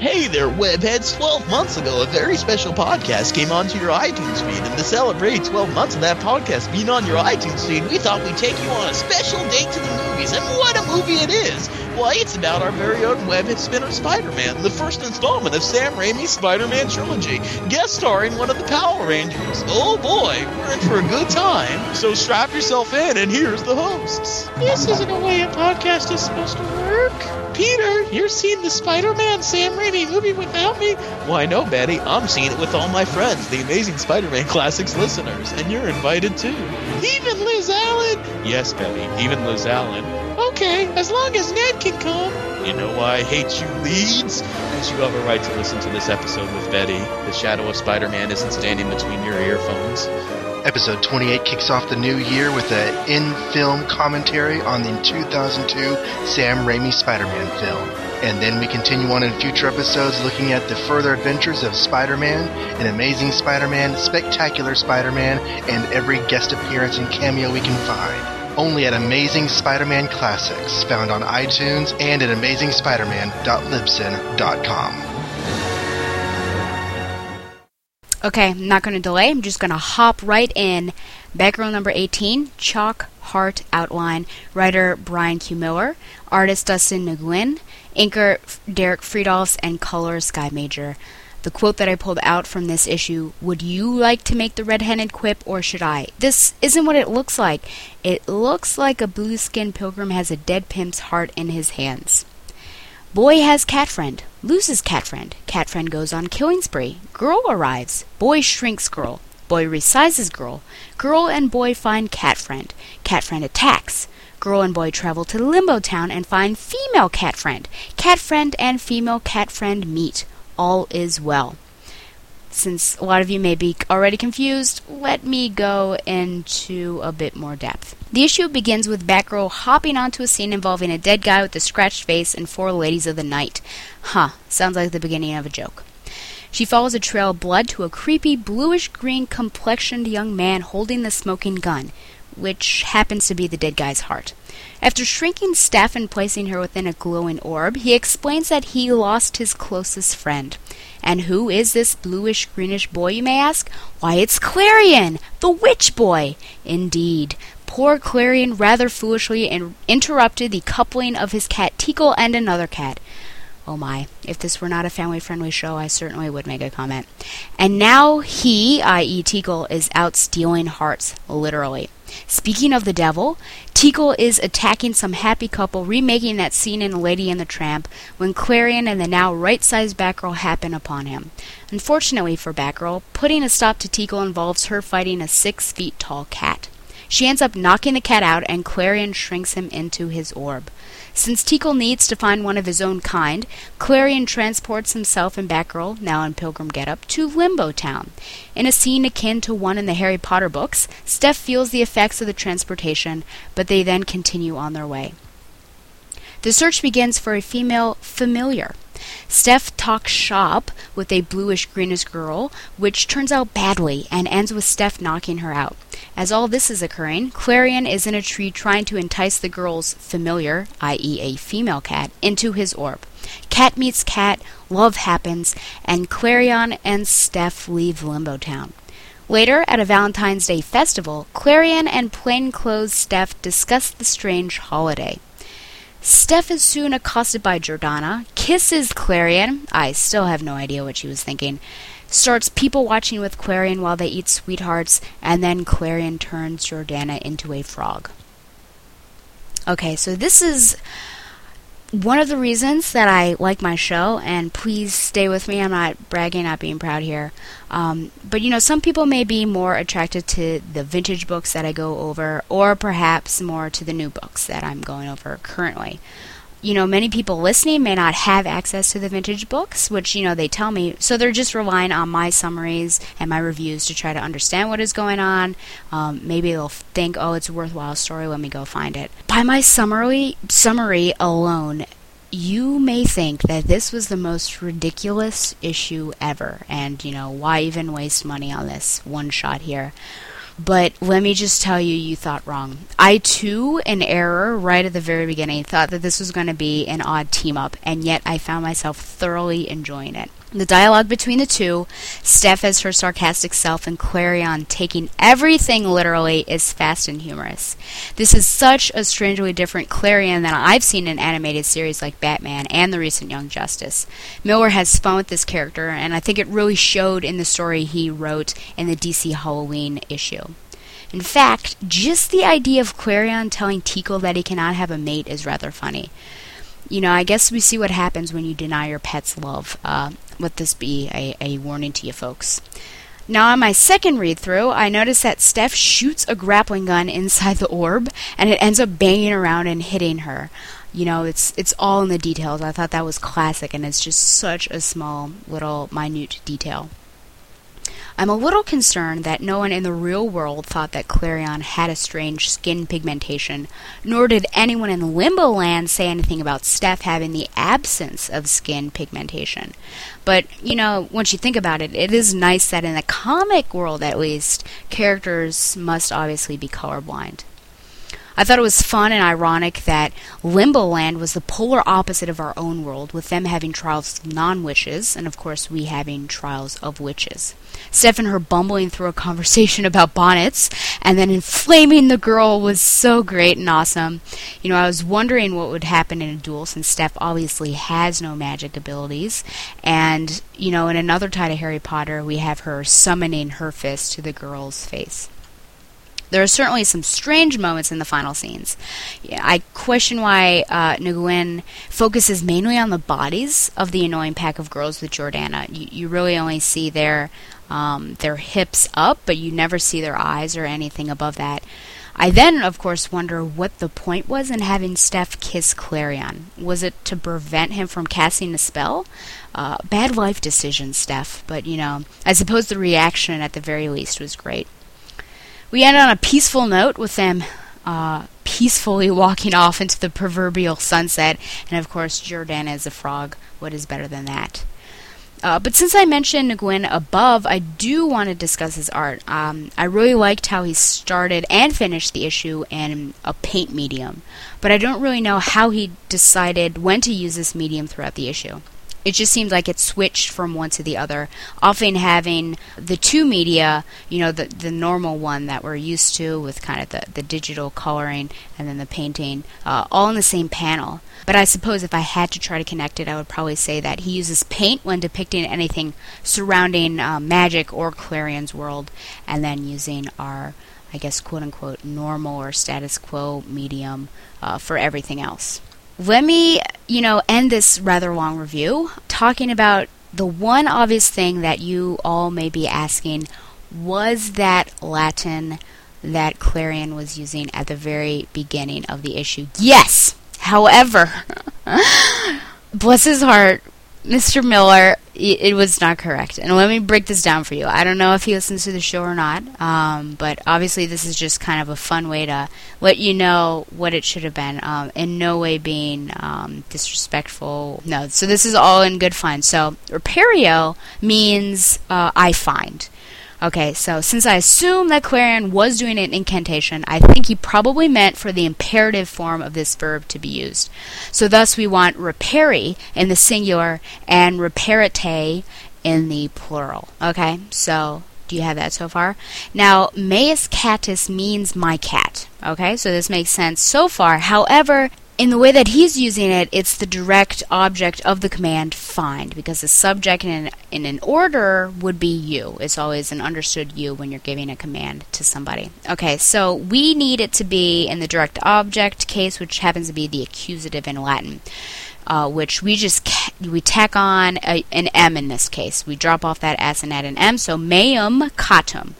Hey there, webheads. 12 months ago, a very special podcast came onto your iTunes feed, and to celebrate 12 months of that podcast being on your iTunes feed, we thought we'd take you on a special date to the movies, and what a movie it is! Well, it's about our very own webhead spin-off Spider-Man, the first installment of Sam Raimi's Spider-Man trilogy, guest starring one of the Power Rangers. Oh boy, we're in for a good time. So strap yourself in, and here's the hosts. This isn't the way a podcast is supposed to work. Peter, you're seeing the Spider-Man Sam Raimi movie without me? Why no, Betty, I'm seeing it with all my friends, the Amazing Spider-Man Classics listeners, and you're invited too. Even Liz Allen? Yes, Betty, even Liz Allen. Okay, as long as Ned can come. You know why I hate you, Leeds? Because you have a right to listen to this episode with Betty. The shadow of Spider-Man isn't standing between your earphones. Episode 28 kicks off the new year with an in-film commentary on the 2002 Sam Raimi Spider-Man film. And then we continue on in future episodes looking at the further adventures of Spider-Man, An Amazing Spider-Man, Spectacular Spider-Man, and every guest appearance and cameo we can find. Only at Amazing Spider-Man Classics, found on iTunes and at amazingspiderman.libsyn.com. Okay, I'm not going to delay. I'm just going to hop right in. Batgirl number 18, Chalk Heart Outline. Writer Brian Q. Miller. Artist Dustin Nguyen. Inker Derek Friedolfs. And color Sky Major. The quote that I pulled out from this issue, would you like to make the red-handed quip, or should I? This isn't what it looks like. It looks like a blue-skinned pilgrim has a dead pimp's heart in his hands. Boy has cat friend. Loses cat friend. Cat friend goes on killing spree. Girl arrives. Boy shrinks girl. Boy resizes girl. Girl and boy find cat friend. Cat friend attacks. Girl and boy travel to Limbo Town and find female cat friend. Cat friend and female cat friend meet. All is well. Since a lot of you may be already confused, let me go into a bit more depth. The issue begins with Batgirl hopping onto a scene involving a dead guy with a scratched face and four ladies of the night. Sounds like the beginning of a joke. She follows a trail of blood to a creepy, bluish-green complexioned young man holding the smoking gun, which happens to be the dead guy's heart. After shrinking Steph and placing her within a glowing orb, he explains that he lost his closest friend. And who is this bluish-greenish boy, you may ask? Why, it's Clarion, the witch boy! Indeed. Poor Clarion rather foolishly interrupted the coupling of his cat Teagle and another cat. Oh my, if this were not a family-friendly show, I certainly would make a comment. And now he, i.e. Teagle, is out stealing hearts, literally. Speaking of the devil, Teagle is attacking some happy couple, remaking that scene in Lady and the Tramp, when Clarion and the now right-sized Batgirl happen upon him. Unfortunately for Batgirl, putting a stop to Teagle involves her fighting a 6-feet-tall cat. She ends up knocking the cat out, and Clarion shrinks him into his orb. Since Teagle needs to find one of his own kind, Clarion transports himself and Batgirl, now in pilgrim getup, to Limbo Town. In a scene akin to one in the Harry Potter books, Steph feels the effects of the transportation, but they then continue on their way. The search begins for a female familiar. Steph talks shop with a bluish-greenish girl, which turns out badly and ends with Steph knocking her out. As all this is occurring, Clarion is in a tree trying to entice the girl's familiar, i.e. a female cat, into his orb. Cat meets cat, love happens, and Clarion and Steph leave Limbo Town. Later, at a Valentine's Day festival, Clarion and plainclothes Steph discuss the strange holiday. Steph is soon accosted by Jordana, kisses Clarion, I still have no idea what she was thinking, starts people-watching with Clarion while they eat sweethearts, and then Clarion turns Jordana into a frog. Okay, so this is one of the reasons that I like my show, and please stay with me, I'm not bragging, not being proud here. But you know, some people may be more attracted to the vintage books that I go over, or perhaps more to the new books that I'm going over currently. you know, many people listening may not have access to the vintage books, which, you know, they tell me. So they're just relying on my summaries and my reviews to try to understand what is going on. Maybe they'll think, oh, it's a worthwhile story, let me go find it. By my summary alone, you may think that this was the most ridiculous issue ever. And, you know, why even waste money on this one shot here? But let me just tell you, you thought wrong. I, too, in error right at the very beginning, thought that this was going to be an odd team-up, and yet I found myself thoroughly enjoying it. The dialogue between the two, Steph as her sarcastic self and Clarion taking everything literally, is fast and humorous. This is such a strangely different Clarion than I've seen in animated series like Batman and the recent Young Justice. Miller has fun with this character, and I think it really showed in the story he wrote in the DC Halloween issue. In fact, just the idea of Clarion telling Tico that he cannot have a mate is rather funny. You know, I guess we see what happens when you deny your pet's love. Let this be a warning to you folks. Now, on my second read-through, I noticed that Steph shoots a grappling gun inside the orb, and it ends up banging around and hitting her. You know, it's all in the details. I thought that was classic, and it's just such a small, little, minute detail. I'm a little concerned that no one in the real world thought that Clarion had a strange skin pigmentation, nor did anyone in Limbo Land say anything about Steph having the absence of skin pigmentation. But, you know, once you think about it, it is nice that in the comic world, at least, characters must obviously be colorblind. I thought it was fun and ironic that Limbo Land was the polar opposite of our own world, with them having trials of non-witches, and of course we having trials of witches. Steph and her bumbling through a conversation about bonnets, and then inflaming the girl was so great and awesome. You know, I was wondering what would happen in a duel, since Steph obviously has no magic abilities, and, you know, in another tie to Harry Potter, we have her summoning her fist to the girl's face. There are certainly some strange moments in the final scenes. I question why Nguyen focuses mainly on the bodies of the annoying pack of girls with Jordana. You really only see their hips up, but you never see their eyes or anything above that. I then, of course, wonder what the point was in having Steph kiss Clarion. Was it to prevent him from casting a spell? Bad life decision, Steph. But, you know, I suppose the reaction at the very least was great. We end on a peaceful note with them peacefully walking off into the proverbial sunset. And of course, Jordana is a frog. What is better than that? But since I mentioned Nguyen above, I do want to discuss his art. I really liked how he started and finished the issue in a paint medium. But I don't really know how he decided when to use this medium throughout the issue. It just seems like it switched from one to the other, often having the two media, you know, the normal one that we're used to with kind of the digital coloring and then the painting, all in the same panel. But I suppose if I had to try to connect it, I would probably say that he uses paint when depicting anything surrounding magic or Clarion's world, and then using our, I guess, quote-unquote, normal or status quo medium for everything else. Let me, you know, end this rather long review talking about the one obvious thing that you all may be asking: was that Latin that Clarion was using at the very beginning of the issue? Yes! However, bless his heart, Mr. Miller, it was not correct. And let me break this down for you. I don't know if he listens to the show or not, but obviously this is just kind of a fun way to let you know what it should have been, in no way being disrespectful. No, so this is all in good fun. So, repario means I find. Okay, so since I assume that Clarion was doing an incantation, I think he probably meant for the imperative form of this verb to be used. So thus we want repari in the singular and reparate in the plural. Okay, so do you have that so far? Now, meus catus means my cat. Okay, so this makes sense so far. However, in the way that he's using it, it's the direct object of the command find, because the subject in an order would be you. It's always an understood you when you're giving a command to somebody. Okay, so we need it to be in the direct object case, which happens to be the accusative in Latin, which we just we tack on an M in this case. We drop off that S and add an M, so meum catum.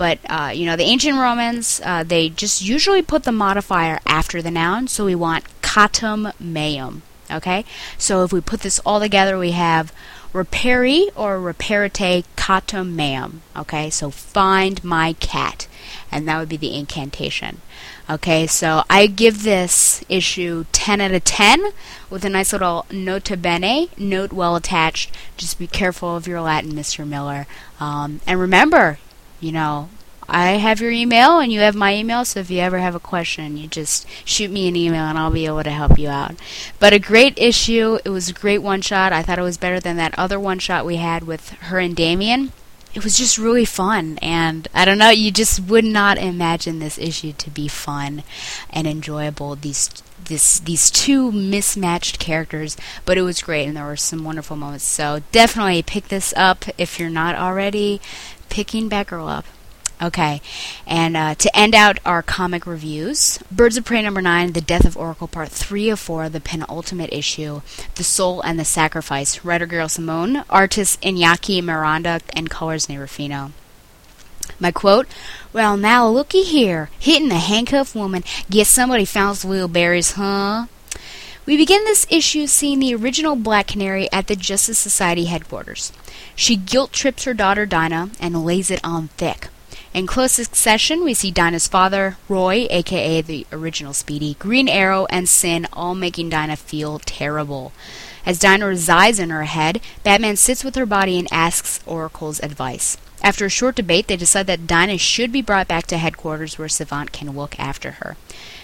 But, you know, the ancient Romans, they just usually put the modifier after the noun, so we want catum meum, okay? So if we put this all together, we have repari or reparate catum meum, okay? So find my cat, and that would be the incantation. Okay, so I give this issue 10 out of 10 with a nice little nota bene, note well attached. Just be careful of your Latin, Mr. Miller. And remember, you know, I have your email and you have my email, so if you ever have a question, you just shoot me an email and I'll be able to help you out. But a great issue. It was a great one-shot. I thought it was better than that other one-shot we had with her and Damian. It was just really fun, and I don't know, you just would not imagine this issue to be fun and enjoyable, these two mismatched characters, but it was great, and there were some wonderful moments. So definitely pick this up if you're not already picking Batgirl up. Okay, and to end out our comic reviews, Birds of Prey number 9, The Death of Oracle Part 3 of 4, the penultimate issue, The Soul and the Sacrifice, writer Gail Simone, artists Iñaki Miranda, and colors Ney Rufino. My quote, "Well, now looky here, hitting a handcuffed woman, guess somebody found some wheelberries, huh?" We begin this issue seeing the original Black Canary at the Justice Society headquarters. She guilt-trips her daughter Dinah and lays it on thick. In close succession, we see Dinah's father, Roy, a.k.a. the original Speedy, Green Arrow, and Sin, all making Dinah feel terrible. As Dinah resides in her head, Batman sits with her body and asks Oracle's advice. After a short debate, they decide that Dinah should be brought back to headquarters where Savant can look after her.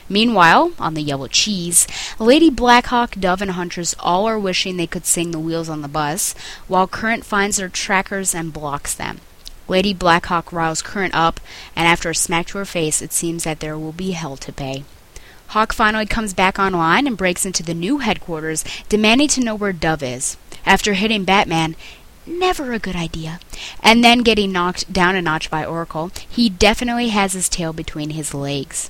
Meanwhile, on the Yellow Cheese, Lady Blackhawk, Dove, and Huntress all are wishing they could sing The Wheels on the Bus, while Current finds their trackers and blocks them. Lady Blackhawk riles Current up, and after a smack to her face, it seems that there will be hell to pay. Hawk finally comes back online and breaks into the new headquarters, demanding to know where Dove is. After hitting Batman, never a good idea, and then getting knocked down a notch by Oracle, he definitely has his tail between his legs.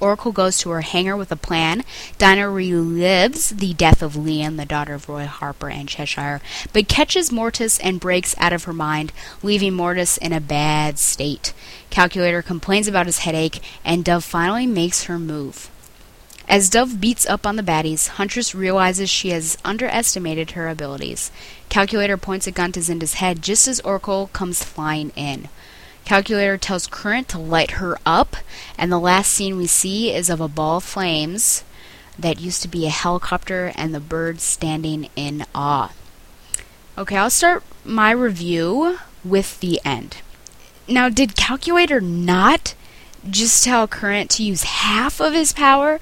Oracle goes to her hangar with a plan. Dinah relives the death of Leon, the daughter of Roy Harper and Cheshire, but catches Mortis and breaks out of her mind, leaving Mortis in a bad state. Calculator complains about his headache, and Dove finally makes her move. As Dove beats up on the baddies, Huntress realizes she has underestimated her abilities. Calculator points a gun to Zinda's head just as Oracle comes flying in. Calculator tells Current to light her up, and the last scene we see is of a ball of flames that used to be a helicopter and the birds standing in awe. Okay, I'll start my review with the end. Now, did Calculator not just tell Current to use half of his power?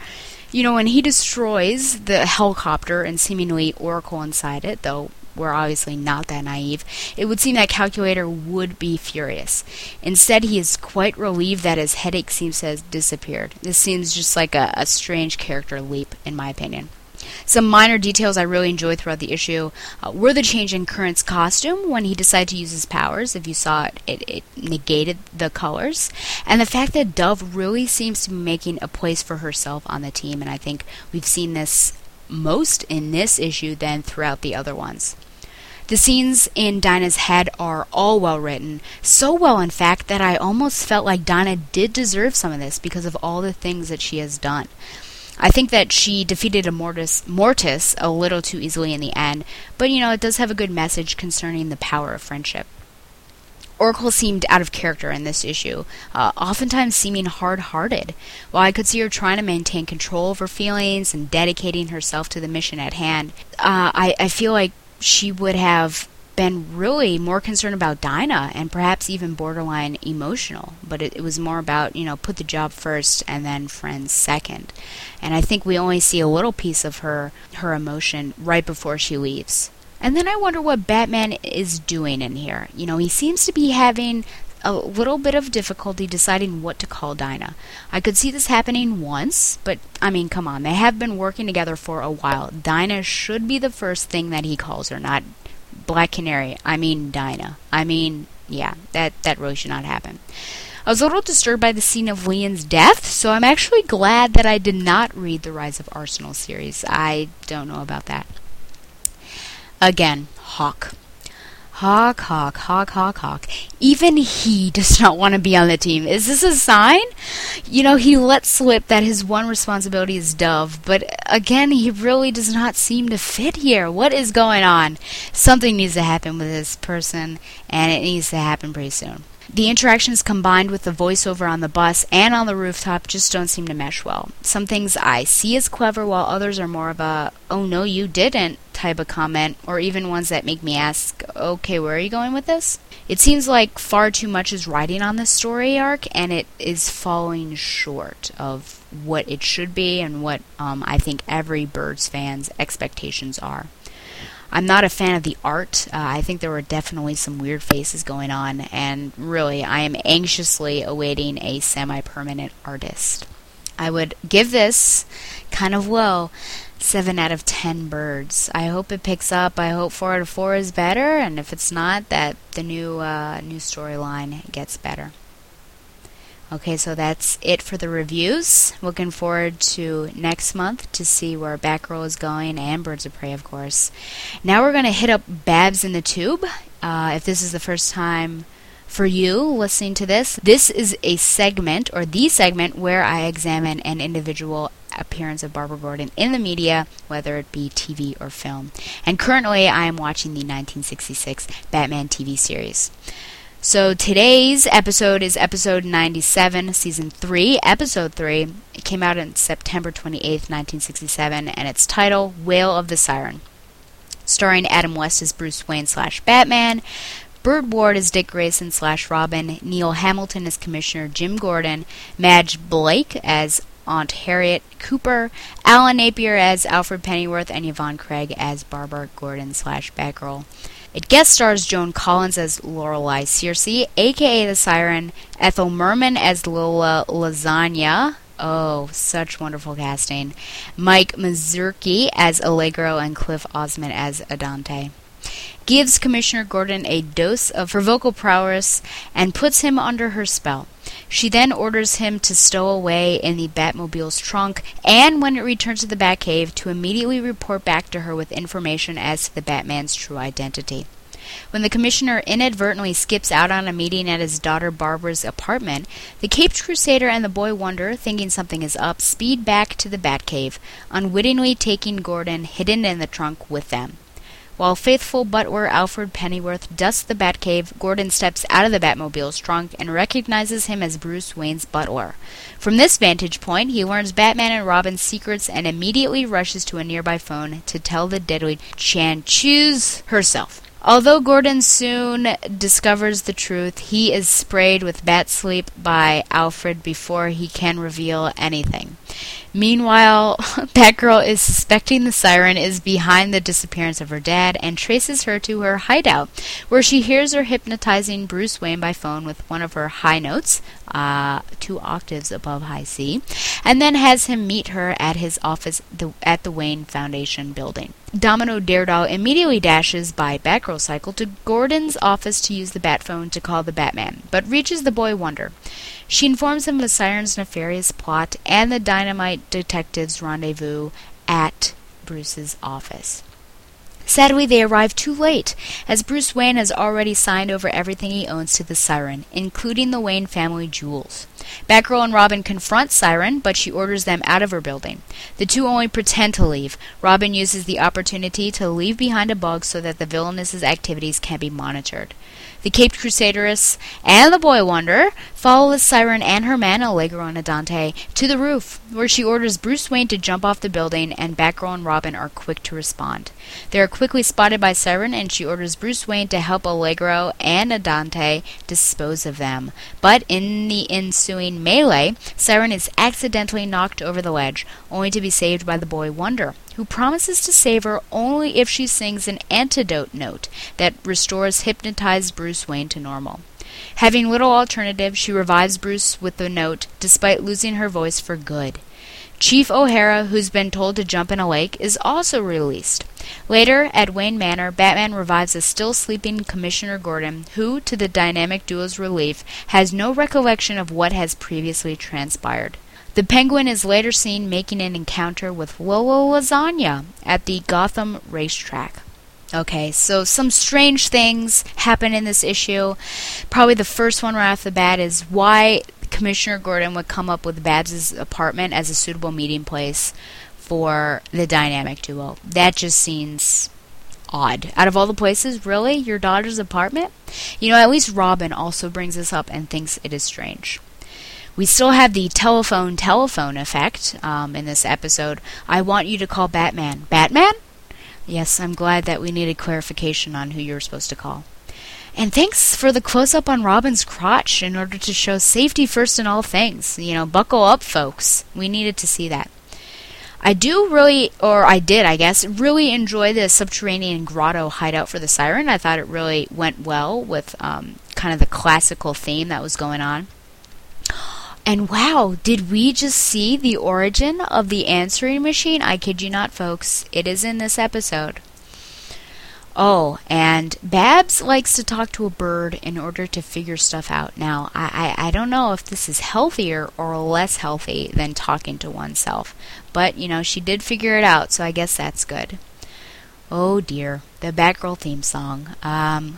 You know, when he destroys the helicopter and seemingly Oracle inside it, though we're obviously not that naive, it would seem that Calculator would be furious. Instead, he is quite relieved that his headache seems to have disappeared. This seems just like a strange character leap, in my opinion. Some minor details I really enjoyed throughout the issue were the change in Current's costume when he decided to use his powers. If you saw it, it negated the colors. And the fact that Dove really seems to be making a place for herself on the team, and I think we've seen this most in this issue than throughout the other ones. The scenes in Dinah's head are all well written, so well in fact that I almost felt like Dinah did deserve some of this because of all the things that she has done. I think that she defeated a Mortis a little too easily in the end, but you know, it does have a good message concerning the power of friendship. Oracle seemed out of character in this issue, oftentimes seeming hard-hearted. While I could see her trying to maintain control of her feelings and dedicating herself to the mission at hand, I feel like she would have been really more concerned about Dinah and perhaps even borderline emotional. But it was more about, you know, put the job first and then friends second. And I think we only see a little piece of her emotion right before she leaves. And then I wonder what Batman is doing in here. You know, he seems to be having a little bit of difficulty deciding what to call Dinah. I could see this happening once, but, I mean, come on. They have been working together for a while. Dinah should be the first thing that he calls her, not Black Canary. I mean, Dinah. I mean, yeah, that really should not happen. I was a little disturbed by the scene of Leon's death, so I'm actually glad that I did not read the Rise of Arsenal series. I don't know about that. Again, Hawk. Hawk, Hawk, Hawk, Hawk, Hawk. Even he does not want to be on the team. Is this a sign? You know, he lets slip that his one responsibility is Dove, but again, he really does not seem to fit here. What is going on? Something needs to happen with this person, and it needs to happen pretty soon. The interactions combined with the voiceover on the bus and on the rooftop just don't seem to mesh well. Some things I see as clever, while others are more of a, oh no you didn't type of comment, or even ones that make me ask, okay, where are you going with this? It seems like far too much is riding on this story arc, and it is falling short of what it should be and what I think every Birds fan's expectations are. I'm not a fan of the art. I think there were definitely some weird faces going on, and really, I am anxiously awaiting a semi-permanent artist. I would give this, kind of low, 7 out of 10 birds. I hope it picks up. I hope 4 out of 4 is better, and if it's not, that the new storyline gets better. Okay, so that's it for the reviews. Looking forward to next month to see where Batgirl is going, and Birds of Prey, of course. Now we're going to hit up Babs in the Tube. If this is the first time for you listening to this, this is a segment, or the segment, where I examine an individual appearance of Barbara Gordon in the media, whether it be TV or film. And currently, I am watching the 1966 Batman TV series. So today's episode is episode 97, season 3, episode 3. It came out on September 28th, 1967, and its title, Wail of the Siren. Starring Adam West as Bruce Wayne / Batman, Burt Ward as Dick Grayson / Robin, Neil Hamilton as Commissioner Jim Gordon, Madge Blake as Aunt Harriet Cooper, Alan Napier as Alfred Pennyworth, and Yvonne Craig as Barbara Gordon / Batgirl. It guest stars Joan Collins as Lorelei Searcy, a.k.a. the Siren, Ethel Merman as Lola Lasagna, oh, such wonderful casting, Mike Mazurki as Allegro, and Cliff Osmond as Adante. Gives Commissioner Gordon a dose of her vocal prowess and puts him under her spell. She then orders him to stow away in the Batmobile's trunk, and when it returns to the Batcave, to immediately report back to her with information as to the Batman's true identity. When the Commissioner inadvertently skips out on a meeting at his daughter Barbara's apartment, the Caped Crusader and the Boy Wonder, thinking something is up, speed back to the Batcave, unwittingly taking Gordon hidden in the trunk with them. While faithful butler Alfred Pennyworth dusts the Batcave, Gordon steps out of the Batmobile's trunk and recognizes him as Bruce Wayne's butler. From this vantage point, he learns Batman and Robin's secrets and immediately rushes to a nearby phone to tell the deadly Chanteuse herself. Although Gordon soon discovers the truth, he is sprayed with bat sleep by Alfred before he can reveal anything. Meanwhile, Batgirl is suspecting the Siren is behind the disappearance of her dad and traces her to her hideout, where she hears her hypnotizing Bruce Wayne by phone with one of her high notes, 2 octaves above high C, and then has him meet her at his office at the Wayne Foundation building. Domino Daredevil immediately dashes by Batgirl cycle to Gordon's office to use the Batphone to call the Batman, but reaches the Boy Wonder. She informs him of the Siren's nefarious plot and the dynamite detectives' rendezvous at Bruce's office. Sadly, they arrive too late, as Bruce Wayne has already signed over everything he owns to the Siren, including the Wayne family jewels. Batgirl and Robin confront Siren, but she orders them out of her building. The two only pretend to leave. Robin uses the opportunity to leave behind a bug so that the villainess's activities can be monitored. The Caped Crusaderess and the Boy Wonder follow the Siren and her man, Allegro and Adante, to the roof, where she orders Bruce Wayne to jump off the building, and Batgirl and Robin are quick to respond. They are quickly spotted by Siren, and she orders Bruce Wayne to help Allegro and Adante dispose of them. But in the ensuing melee, Siren is accidentally knocked over the ledge, only to be saved by the Boy Wonder, who promises to save her only if she sings an antidote note that restores hypnotized Bruce Wayne to normal. Having little alternative, she revives Bruce with the note, despite losing her voice for good. Chief O'Hara, who's been told to jump in a lake, is also released. Later, at Wayne Manor, Batman revives a still-sleeping Commissioner Gordon, who, to the dynamic duo's relief, has no recollection of what has previously transpired. The Penguin is later seen making an encounter with Lola Lasagna at the Gotham racetrack. Okay, so some strange things happen in this issue. Probably the first one right off the bat is why Commissioner Gordon would come up with Babs' apartment as a suitable meeting place for the dynamic duo. That just seems odd. Out of all the places, really? Your daughter's apartment? You know, at least Robin also brings this up and thinks it is strange. We still have the telephone effect in this episode. I want you to call Batman. Batman? Yes, I'm glad that we needed clarification on who you were supposed to call. And thanks for the close-up on Robin's crotch in order to show safety first in all things. You know, buckle up, folks. We needed to see that. I really enjoy the subterranean grotto hideout for the siren. I thought it really went well with kind of the classical theme that was going on. And wow, did we just see the origin of the answering machine? I kid you not, folks. It is in this episode. Oh, and Babs likes to talk to a bird in order to figure stuff out. Now, I don't know if this is healthier or less healthy than talking to oneself. But, you know, she did figure it out, so I guess that's good. Oh dear, the Batgirl theme song.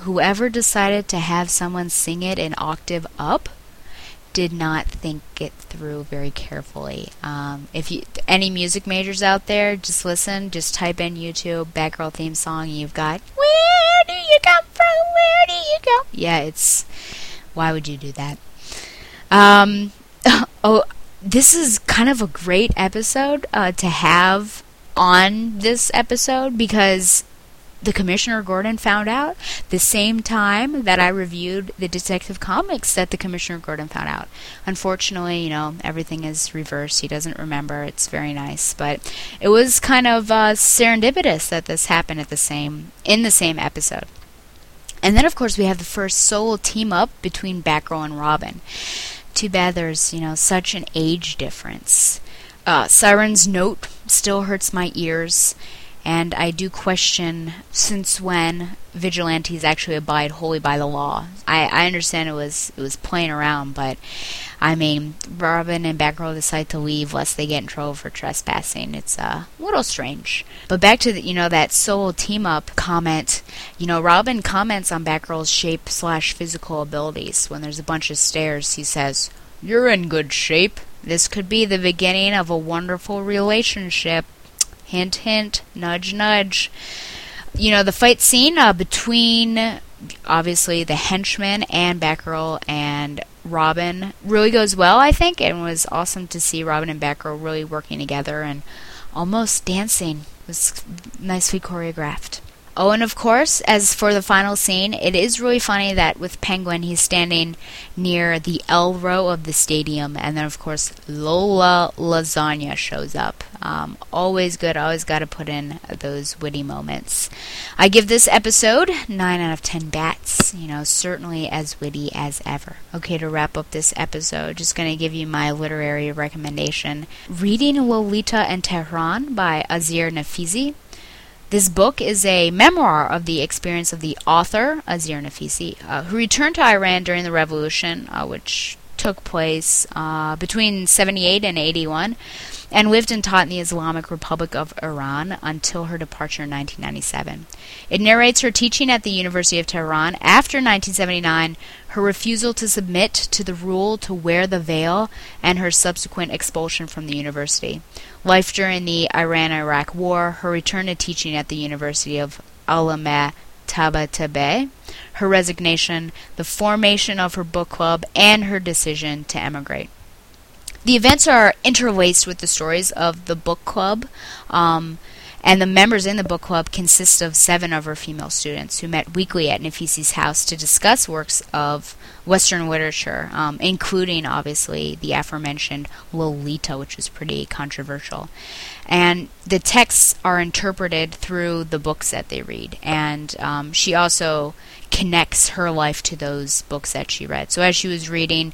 Whoever decided to have someone sing it an octave up did not think it through very carefully. If any music majors out there, just listen, just type in YouTube, Batgirl theme song, and you've got, where do you come from, where do you go? Yeah, why would you do that? This is kind of a great episode to have on this episode because the Commissioner Gordon found out the same time that I reviewed the Detective Comics that the Commissioner Gordon found out. Unfortunately, you know, everything is reversed. He doesn't remember. It's very nice. But it was kind of serendipitous that this happened in the same episode. And then, of course, we have the first solo team-up between Batgirl and Robin. Too bad there's, you know, such an age difference. Siren's note still hurts my ears. And I do question since when vigilantes actually abide wholly by the law. I understand it was playing around, but I mean, Robin and Batgirl decide to leave lest they get in trouble for trespassing. It's a little strange. But back to that solo team up comment. You know, Robin comments on Batgirl's shape/physical abilities. When there's a bunch of stairs, he says, "You're in good shape. This could be the beginning of a wonderful relationship." Hint, hint, nudge, nudge. You know, the fight scene between, obviously, the henchman and Batgirl and Robin really goes well, I think, and it was awesome to see Robin and Batgirl really working together and almost dancing. It was nicely choreographed. Oh, and of course, as for the final scene, it is really funny that with Penguin, he's standing near the L row of the stadium, and then, of course, Lola Lasagna shows up. Always good. Always got to put in those witty moments. I give this episode 9 out of 10 bats. You know, certainly as witty as ever. Okay, to wrap up this episode, just going to give you my literary recommendation. Reading Lolita in Tehran by Azir Nafisi. This book is a memoir of the experience of the author, Azir Nafisi, who returned to Iran during the revolution, which took place between 78 and 81, and lived and taught in the Islamic Republic of Iran until her departure in 1997. It narrates her teaching at the University of Tehran after 1979, her refusal to submit to the rule to wear the veil, and her subsequent expulsion from the university, life during the Iran-Iraq War, her return to teaching at the University of Alameh Tabatabai, her resignation, the formation of her book club, and her decision to emigrate. The events are interlaced with the stories of the book club, and the members in the book club consist of 7 of her female students who met weekly at Nafisi's house to discuss works of Western literature, including, obviously, the aforementioned Lolita, which was pretty controversial. And the texts are interpreted through the books that they read. And she also connects her life to those books that she read. So as she was reading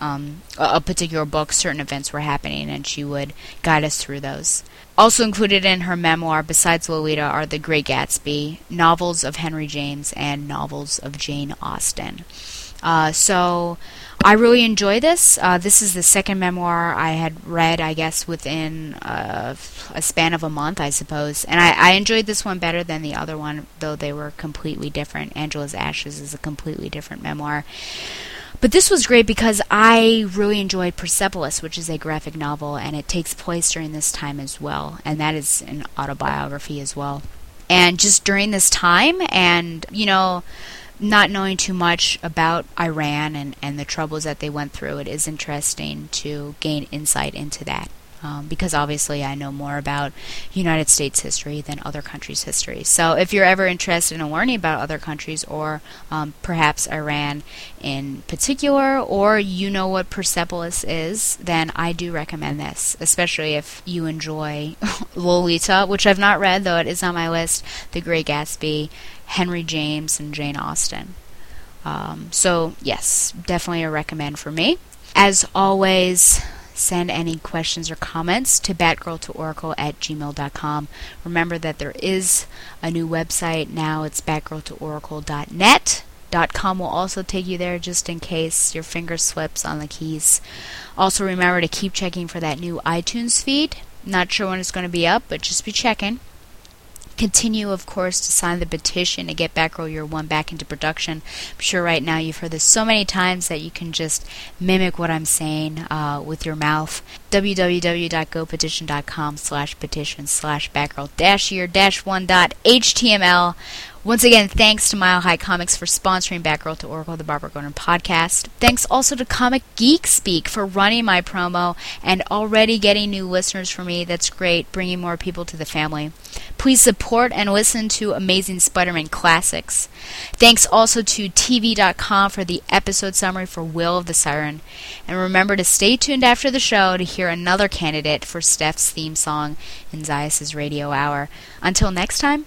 a particular book, certain events were happening, and she would guide us through those. Also included in her memoir, besides Lolita, are The Great Gatsby, novels of Henry James, and novels of Jane Austen. So I really enjoy this. This is the second memoir I had read, I guess, within a span of a month, I suppose. And I enjoyed this one better than the other one, though they were completely different. Angela's Ashes is a completely different memoir. But this was great because I really enjoyed Persepolis, which is a graphic novel, and it takes place during this time as well. And that is an autobiography as well. And just during this time and, you know, not knowing too much about Iran and the troubles that they went through, it is interesting to gain insight into that. Because obviously I know more about United States history than other countries' history. So if you're ever interested in learning about other countries or perhaps Iran in particular, or you know what Persepolis is, then I do recommend this, especially if you enjoy Lolita, which I've not read, though it is on my list, The Great Gatsby, Henry James, and Jane Austen. So yes, definitely a recommend for me. As always, send any questions or comments to batgirltooracle@gmail.com. Remember that there is a new website now. It's batgirltooracle.net. .com will also take you there just in case your finger slips on the keys. Also remember to keep checking for that new iTunes feed. Not sure when it's going to be up, but just be checking. Continue, of course, to sign the petition to get Batgirl Year One back into production. I'm sure right now you've heard this so many times that you can just mimic what I'm saying with your mouth. www.gopetition.com/petition/Batgirl-year-1.html. Once again, thanks to Mile High Comics for sponsoring Batgirl to Oracle, the Barbara Gordon podcast. Thanks also to Comic Geek Speak for running my promo and already getting new listeners for me. That's great, bringing more people to the family. Please support and listen to Amazing Spider-Man Classics. Thanks also to TV.com for the episode summary for Will of the Siren. And remember to stay tuned after the show to hear another candidate for Steph's theme song in Zias' Radio Hour. Until next time,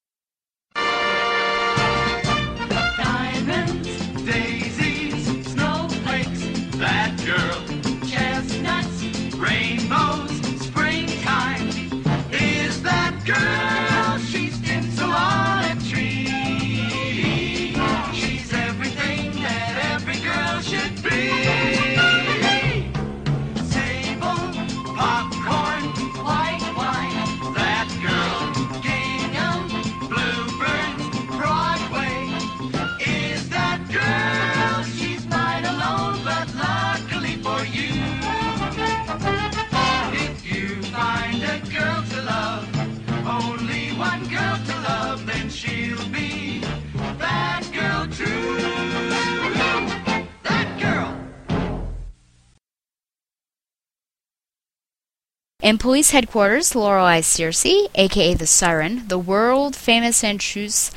In police headquarters, Lorelei Searcy, a.k.a. the Siren, the world-famous Chanteuse.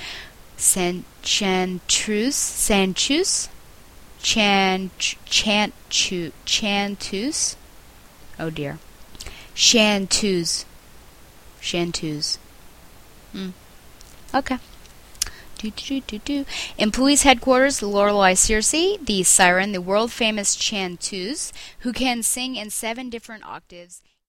Okay. In police headquarters, Lorelei Searcy, the Siren, the world-famous Chanteuse, who can sing in 7 different octaves.